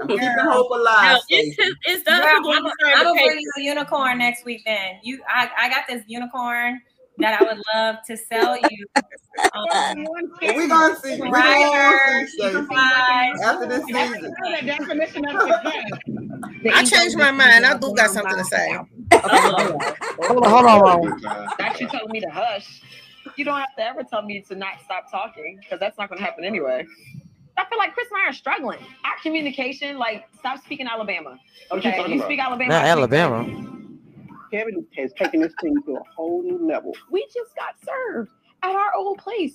I'm keeping hope alive. No, it's his, it's the Girl, going I'm, I'm gonna bring you a unicorn next week. Then you, I, I got this unicorn that I would love to sell you. Um, we're gonna see. We're gonna see after this season. I changed my mind. I do got something to say. Hold on, hold on. That you told me to hush. You don't have to ever tell me to not stop talking because that's not gonna happen anyway. I feel like Chris and I are struggling. Our communication, like, stop speaking Alabama. Okay, you, you speak Alabama. Not Alabama. Kevin has taken this thing to a whole new level. We just got served at our old place.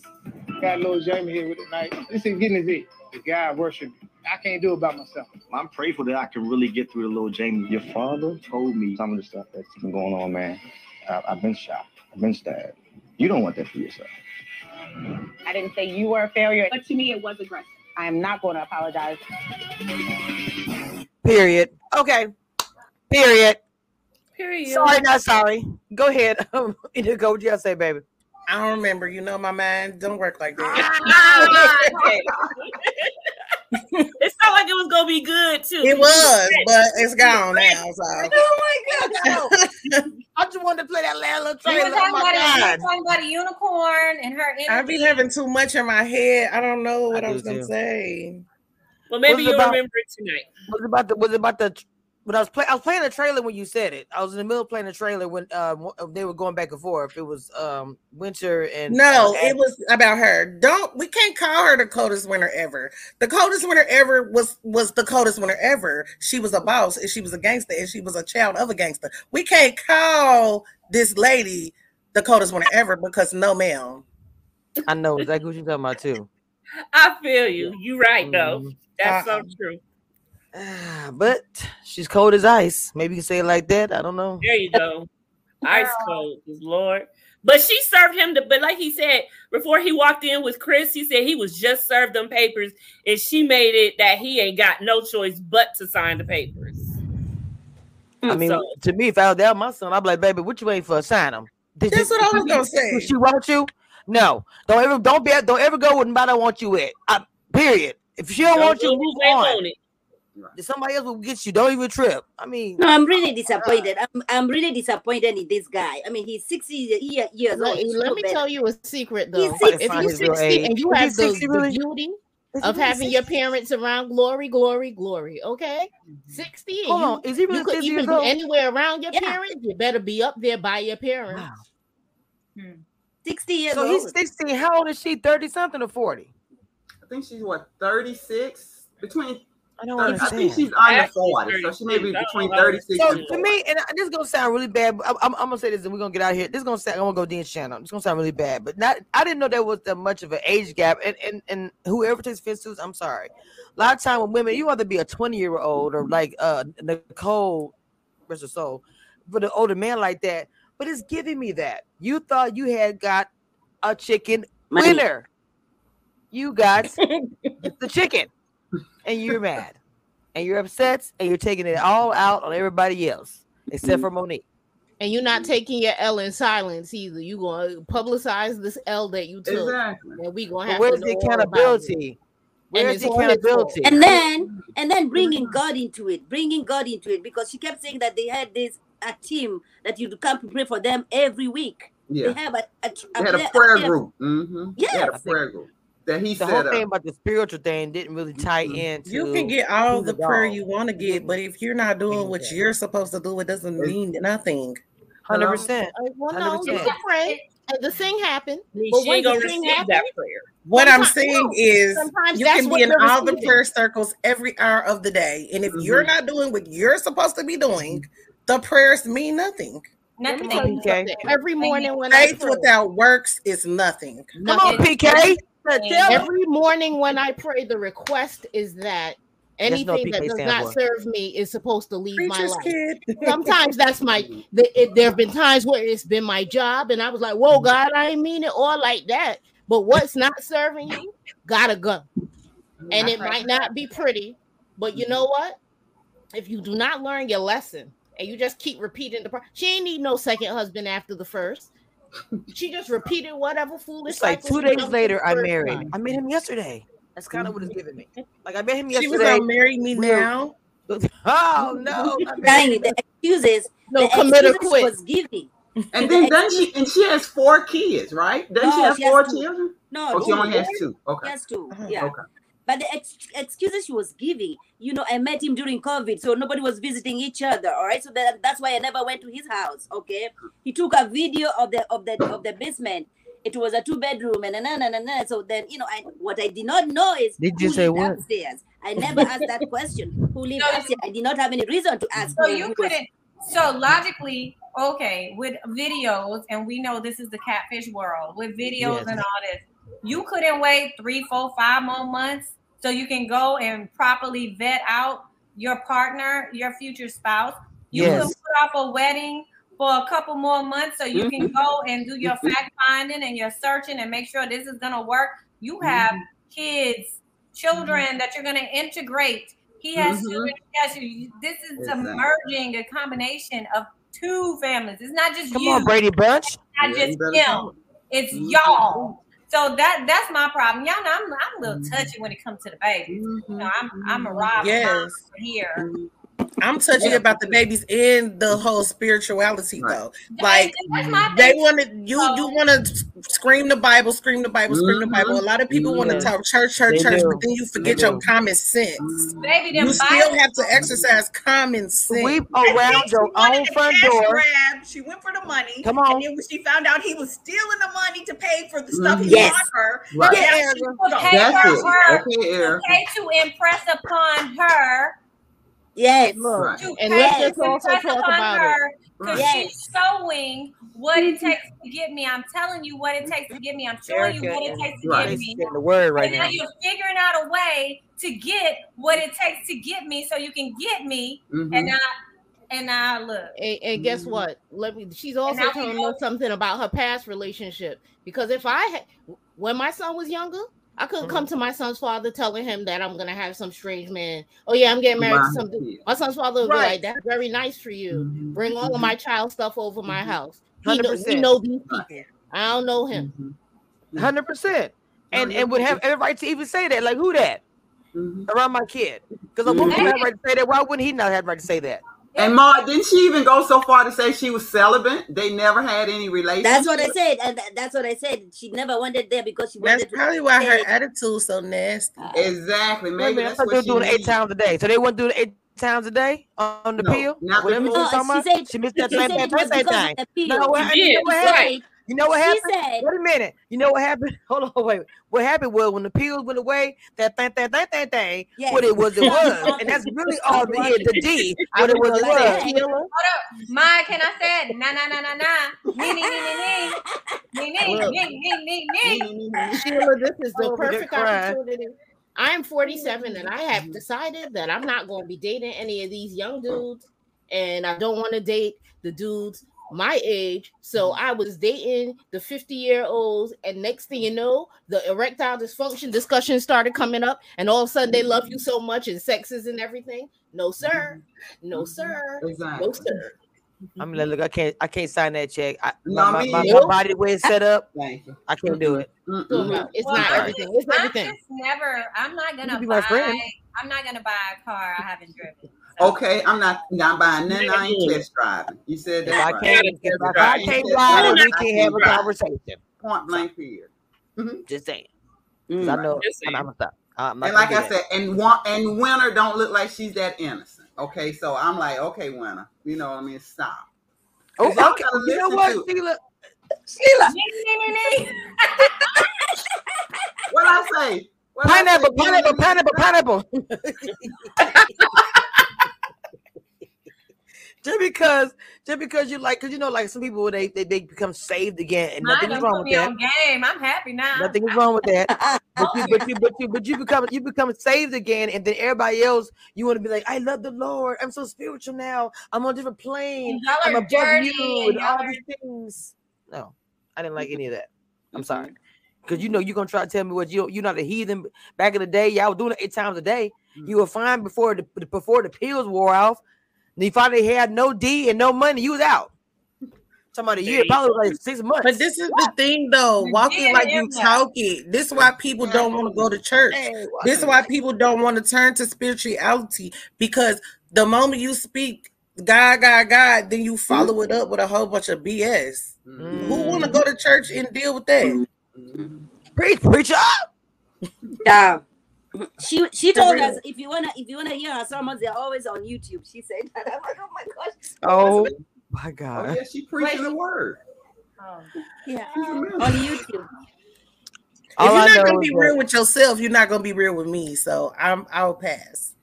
Got little Jamie here with it tonight. This is getting his it. The guy worship. I can't do it by myself. I'm grateful that I can really get through to little Jamie. Your father told me some of the stuff that's been going on, man. I, I've been shocked. I've been stabbed. You don't want that for yourself. I didn't say you were a failure, but to me, it was aggressive. I am not going to apologize. Period. Okay. Period. Period. Sorry, not sorry. Go ahead. Go what you say, baby. I don't remember. You know my mind don't work like that. It felt like it was gonna be good too. It was, but it's gone now. So. Oh my god! No. I just wanted to play that last little trailer. You were talking, oh about a, talking about a unicorn and her energy. I be having too much in my head. I don't know what I, I was gonna too. say. Well, maybe you'll about, remember it tonight. Was it about the? Was it about the? When I was playing, I was playing the trailer when you said it. I was in the middle of playing the trailer when uh, they were going back and forth. It was um, winter and no, uh, it was about her. Don't we can't call her the coldest winter ever. The coldest winter ever was was the coldest winter ever. She was a boss and she was a gangster and she was a child of a gangster. We can't call this lady the coldest winter ever because no, ma'am. I know exactly what you're talking about too. I feel you. You're right though. Mm, That's uh, so true. But she's cold as ice. Maybe you can say it like that. I don't know. There you go. Ice cold is Lord. But she served him. The, but like he said, before he walked in with Chris, he said he was just served them papers. And she made it that he ain't got no choice but to sign the papers. I mean, so, to me, if I was there, my son, I'd be like, baby, what you waiting for? Sign them. Did that's you, what I was going to say. Did she want you? No. Don't ever, don't be, don't ever go with nobody I want you at. I, period. If she don't, don't want you, you move on. on it. Right. Somebody else will get you. Don't even trip. I mean, no, I'm really disappointed. I'm, I'm really disappointed in this guy. I mean, he's sixty years old. Let, let me bad. tell you a secret, though. If you're sixty and you is have the, the really? beauty of really having sixty? Your parents around, glory, glory, glory. Okay, sixty. Hold you, on, is he really? You could even be anywhere around your yeah. parents. You better be up there by your parents. Wow. Hmm. Sixty years so old. So he's sixty. How old is she? Thirty something or forty? I think she's what thirty-six between. I don't understand. I think she's on the forty, so she may be between thirty-six. So to me, and this is gonna sound really bad. But I'm, I'm, I'm gonna say this, and we're gonna get out of here. This is gonna sound. I'm gonna go Dean's channel. It's gonna sound really bad, but not. I didn't know there was that much of an age gap. And and and whoever takes fences, I'm sorry. A lot of time with women, you either be a twenty year old or like uh Nicole, rest her soul, but an older man like that. But it's giving me that. You thought you had got a chicken winner. You got the chicken. And you're mad, and you're upset, and you're taking it all out on everybody else except for Monique. And you're not taking your L in silence either. You're gonna publicize this L that you took, exactly. and we gonna have. Where's the accountability? Where's the accountability? And then, and then bringing God into it, bringing God into it, because she kept saying that they had this a team that you come to pray for them every week. Yeah, they have a, a, a, they had a prayer a, group. Mm-hmm. Yeah, a prayer group. That he the said whole up. thing about the spiritual thing didn't really tie in. You can get all the prayer you want to get, but if you're not doing what you're supposed to do, it doesn't mean nothing. Hundred percent. Well, no, you can pray. And the thing happened. I mean, but she ain't gonna receive happened, that prayer. What I'm saying is you can be in all receiving. the prayer circles every hour of the day. And if mm-hmm. you're not doing what you're supposed to be doing, the prayers mean nothing. Nothing. P K. Every morning when faith I pray, without works is nothing. nothing. Come on, P K. Every morning when I pray, the request is that anything that does not serve me is supposed to leave my life. Sometimes that's my, the, it, there have been times where it's been my job and I was like, whoa, God, I ain't mean it all like that. But what's not serving you, gotta go. And it might not be pretty, but you know what? If you do not learn your lesson and you just keep repeating the part, she ain't need no second husband after the first. She just repeated whatever foolish. It's like two days later, I married. Time. I met him yesterday. That's kind of what it's giving me. Like I met him yesterday. She was gonna marry me now. Oh no! Dang it! The excuses. No, commit or quit was giving. And then doesn't she? And she has four kids, right? Doesn't no, she have she four children? No, oh, she only has two. Okay, she has two. Yeah. Okay. But the ex excuses she was giving, you know, I met him during COVID, so nobody was visiting each other. All right, so that, that's why I never went to his house. Okay, he took a video of the of the of the basement. It was a two bedroom, and na na na na. So then, you know, I, what I did not know is did you who say lived what? upstairs. I never asked that question. Who lived so, upstairs? I did not have any reason to ask. So you couldn't. So logically, okay, with videos, and we know this is the catfish world with videos yes. and all this. You couldn't wait three, four, five more months so you can go and properly vet out your partner, your future spouse. You yes. could put off a wedding for a couple more months so you can go and do your fact finding and your searching and make sure this is going to work. You have mm-hmm. kids, children mm-hmm. that you're going to integrate. He has mm-hmm. children. Yes, this is exactly. a merging, a combination of two families. It's not just Come you. Come on, Brady Bunch. It's not yeah, just him. It's mm-hmm. y'all. So that that's my problem. Y'all know I'm, I'm a little touchy when it comes to the baby. Mm-hmm. You know, I'm I'm a rob yes. here. I'm touchy yeah. about the babies and the whole spirituality though. Like they want to you you want to scream the Bible, scream the Bible, scream mm-hmm. the Bible. A lot of people mm-hmm. want to talk church, church, they church, do. But then you forget they your do. common sense. Baby, you still Bible. have to exercise common sense. Weep around your own front door. Grab. She went for the money. Come on. And then when she found out he was stealing the money to pay for the stuff mm-hmm. he yes. bought her, right. yes. she would pay That's her, her. Okay, to impress upon her. Yes, look, and let's just also talk about her because yes. she's showing what it takes to get me. I'm telling you what it takes to get me. I'm showing you what it takes to right. get me. The word right and now, now you're figuring out a way to get what it takes to get me, so you can get me. Mm-hmm. And I and I look. And, and guess mm-hmm. what? Let me. She's also telling us something about her past relationship because if I had, when my son was younger. I couldn't come to my son's father telling him that I'm gonna have some strange man. Oh yeah, I'm getting married wow. to something. My son's father would right. be like, "That's very nice for you. Mm-hmm. Bring all mm-hmm. of my child stuff over mm-hmm. my house." He know, we know these people. I don't know him. Hundred percent, and and would have every right to even say that. Like who that mm-hmm. around my kid? Because a woman mm-hmm. would have right to say that. Why wouldn't he not have right to say that? And Ma, didn't she even go so far to say she was celibate? They never had any relationship. That's what I said. And that's what I said. She never wanted there because she wanted. That's to probably why her attitude's so nasty. Uh, exactly. Maybe that's what they're doing needs. eight times a day. So they weren't doing eight times a day on the no, pill. Whatever no, she said, she missed that she said birthday time. No, well, you, know what right. you know what happened? She said, wait a minute. You know what happened? Hold on, wait. What happened was when the pills went away, that thing, that thing, that thing, yes. what it was, it was, and that's really all the is, the D, what it was, it was. Hey, hold up, Ma, can I say na na na na na? Sheila, this is the perfect opportunity. I'm forty-seven, and I have decided that I'm not going to be dating any of these young dudes, and I don't want to date the dudes my age. So I was dating the fifty year olds, and next thing you know, the erectile dysfunction discussion started coming up, and all of a sudden they love you so much and sexes and everything. No sir, no sir, exactly. no sir. I'm like, look, I can't, I can't sign that check. I, no, my, my, my, my body the way it's set up, I can't do it. Mm-hmm. Mm-hmm. It's well, not I'm everything. Just, it's everything. I'm just never. I'm not gonna buy. My I'm not gonna buy a car I haven't driven. Okay, I'm not not buying nothing. I ain't test driving. You said that. Right. I can't. If I can't ride, we can have a conversation. Point blank period. Mm-hmm. Just saying. Mm-hmm. I know. And I'm, I'm not. And like I said, and one and Winter don't look like she's that innocent. Okay, so I'm like, okay, Winter, you know what I mean? Stop. Oh, okay. You know what, Sheila? Sheila. What I say? What pineapple, I say? Pineapple, pineapple, pineapple. Just because, just because you like, because you know, like some people, they they, they become saved again, and nothing is wrong with that. Game. I'm happy now. Nothing is wrong with that. But you, but you, but you, but you become, you become saved again, and then everybody else, you want to be like, I love the Lord. I'm so spiritual now. I'm on a different plane. I'm above you, and all these things. No, I didn't like any of that. I'm sorry, because you know you're gonna try to tell me what you you're not a heathen. Back in the day, y'all were doing it eight times a day. You were fine before the before the pills wore off. He finally had no D and no money. You was out. Somebody, you probably like six months. But this is what? The thing, though. Walking yeah, like you yeah. talk it. This is why people don't want to go to church. Hey, this is why people don't want to turn to spirituality, because the moment you speak God, God, God, then you follow it up with a whole bunch of B S. Mm. Who want to go to church and deal with that? Preach, preacher. Yeah. She she told us if you wanna if you wanna hear her sermons, they're always on YouTube. She said that. I'm like, oh my gosh. Oh my god. Oh, yeah, she preaching the word. Oh. Yeah, on YouTube. All if you're I not gonna be that. real with yourself, you're not gonna be real with me. So I'm I'll pass.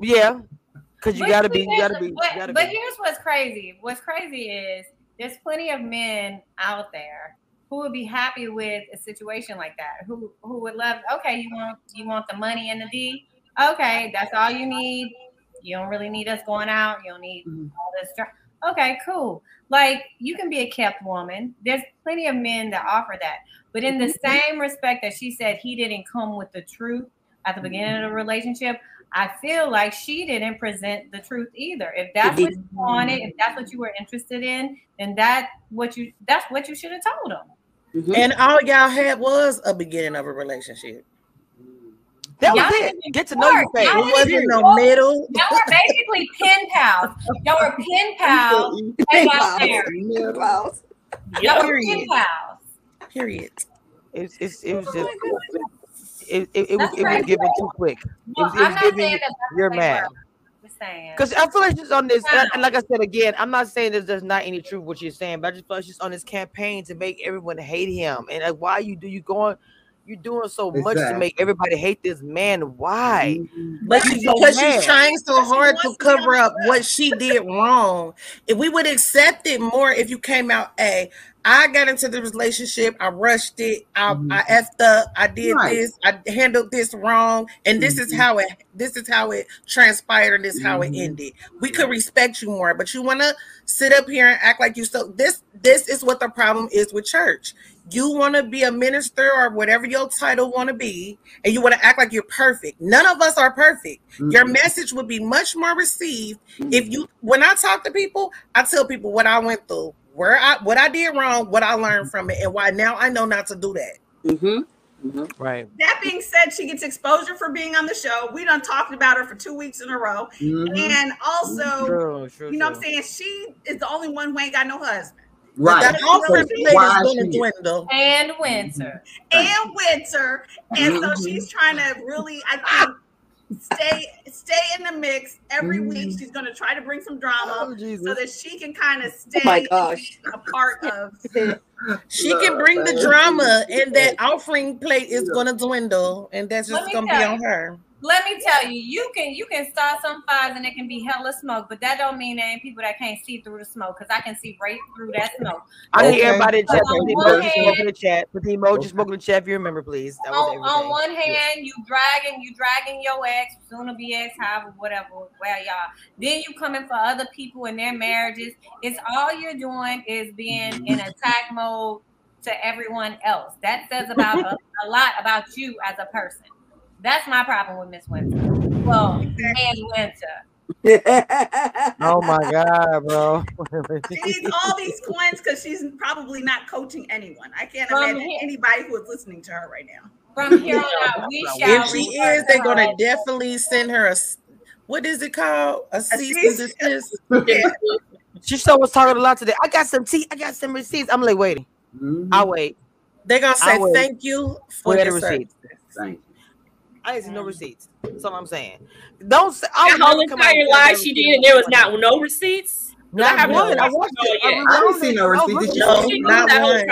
Yeah, because you, you gotta be. You gotta be. But here's what's crazy. What's crazy is there's plenty of men out there who would be happy with a situation like that? Who who would love? Okay, you want you want the money and the D? Okay, that's all you need. You don't really need us going out. You don't need mm-hmm. all this. Okay, cool. Like you can be a kept woman. There's plenty of men that offer that. But in the same respect that she said he didn't come with the truth at the beginning mm-hmm. of the relationship, I feel like she didn't present the truth either. If that's what you wanted, if that's what you were interested in, then that what you that's what you should have told him. Mm-hmm. And all y'all had was a beginning of a relationship. That was it. Get to know you. It wasn't no middle. Y'all were basically pen pals. Y'all were pen pals. Pen pals. Y'all were pen pals. Period. It's it's it was just it it, it was it was given too quick. Well, it was, it was given. You're mad. Because I feel like she's on this, and like I said again, I'm not saying that there's not any truth what you're saying, but I just feel like she's on this campaign to make everyone hate him. And like, why you do you going, you doing so exactly. much to make everybody hate this man? Why? Mm-hmm. But she's because so she's trying so hard to cover up what she did wrong. If we would accept it more, if you came out, hey, I got into the relationship, I rushed it, I, mm-hmm. I effed up, I did right. this, I handled this wrong, and mm-hmm. this is how it this is how it transpired, and this is how mm-hmm. it ended. We could respect you more, but you wanna sit up here and act like you so this this is what the problem is with church. You wanna be a minister or whatever your title wanna be, and you wanna act like you're perfect. None of us are perfect. Mm-hmm. Your message would be much more received mm-hmm. if you when I talk to people, I tell people what I went through. Where I what I did wrong, what I learned from it, and why now I know not to do that. Mm-hmm. Mm-hmm. Right. That being said, she gets exposure for being on the show. We done talked about her for two weeks in a row, mm-hmm. and also, true, true, you know, true. what I'm saying, she is the only one who ain't got no husband. Right. That also is going to dwindle. And winter, mm-hmm. and winter, and mm-hmm. so she's trying to really, I think. Stay, stay in the mix every mm. week. She's going to try to bring some drama oh, so that she can kind of stay oh my gosh. a part of. She can bring the drama, and that offering plate is going to dwindle, and that's just going to be on her. Let me tell you, you can you can start some fires, and it can be hella smoke, but that don't mean there ain't people that can't see through the smoke, because I can see right through that smoke. I need okay. everybody in the chat. Put the emoji smoke in the chat if you remember, please. That on, was on one hand, yeah. you dragging, you dragging your ex, soon to be ex, however, whatever, well, y'all. Then you coming for other people in their marriages. It's all you're doing is being in attack mode to everyone else. That says about a, a lot about you as a person. That's my problem with Miss Winter. Well, and Winter. Oh my God, bro! She needs all these coins because she's probably not coaching anyone. I can't from imagine here, anybody who is listening to her right now. From here on out, we shall. If she is, they're going to definitely send her a. What is it called? A cease and desist. Yeah. She still was talking a lot today. I got some tea. I got some receipts. I'm like waiting. Mm-hmm. I'll wait. They're gonna say thank you for the receipts. Thank you. I didn't see no receipts. That's all I'm saying. Don't say. I that whole entire lie she did, and there was not no receipts. No, I haven't one. I watched it. Yet. I haven't seen no receipt. Did you? No, not one.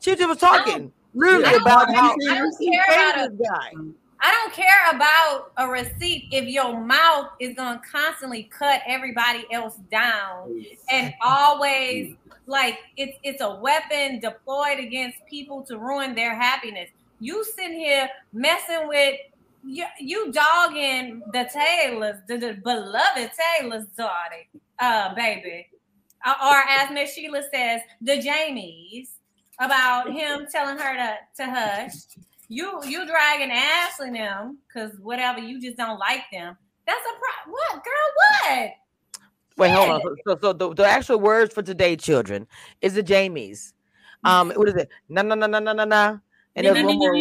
She just was talking literally about how I don't care about a guy. I don't care about a receipt if your mouth is going to constantly cut everybody else down and always like it's it's a weapon deployed against people to ruin their happiness. You sitting here messing with you, you dogging the Taylors, the, the beloved Taylor's daughter, uh, baby. Or as Miss Sheila says, the Jamies, about him telling her to, to hush. You you dragging Ashley now because whatever, you just don't like them. That's a problem. What, girl, what? Wait, yeah. Hold on. So, so the, the actual words for today, children, is the Jamies. Um, what is it? Na na na na na na na. And there's one more.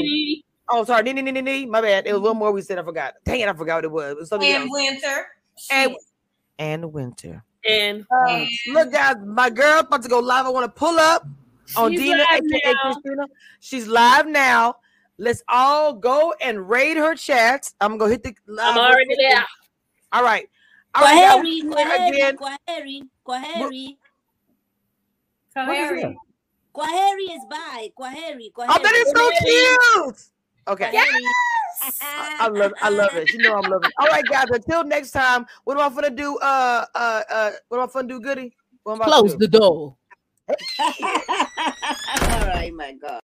Oh, sorry. Nee, nee, nee, nee. My bad. It was one more we said. I forgot. Dang it, I forgot what it was. It was something and else. Winter. And, and winter. And uh, look, guys, my girl about to go live. I want to pull up on Dina, aka Christina. She's live now. Let's all go and raid her chats. I'm gonna hit the. I'm already there. All right. All right. Kwaheri, Kwaheri, Kwaheri, Kwaheri. Kwaheri is by Kwaheri. Kwaheri. Oh, that is so cute. Okay. Yes. I, I love. I love it. You know, I love it. All right, guys. Until next time. What am I gonna do? Uh, uh, uh. What am I gonna do, Goody? What am I Close the door. All right, my God.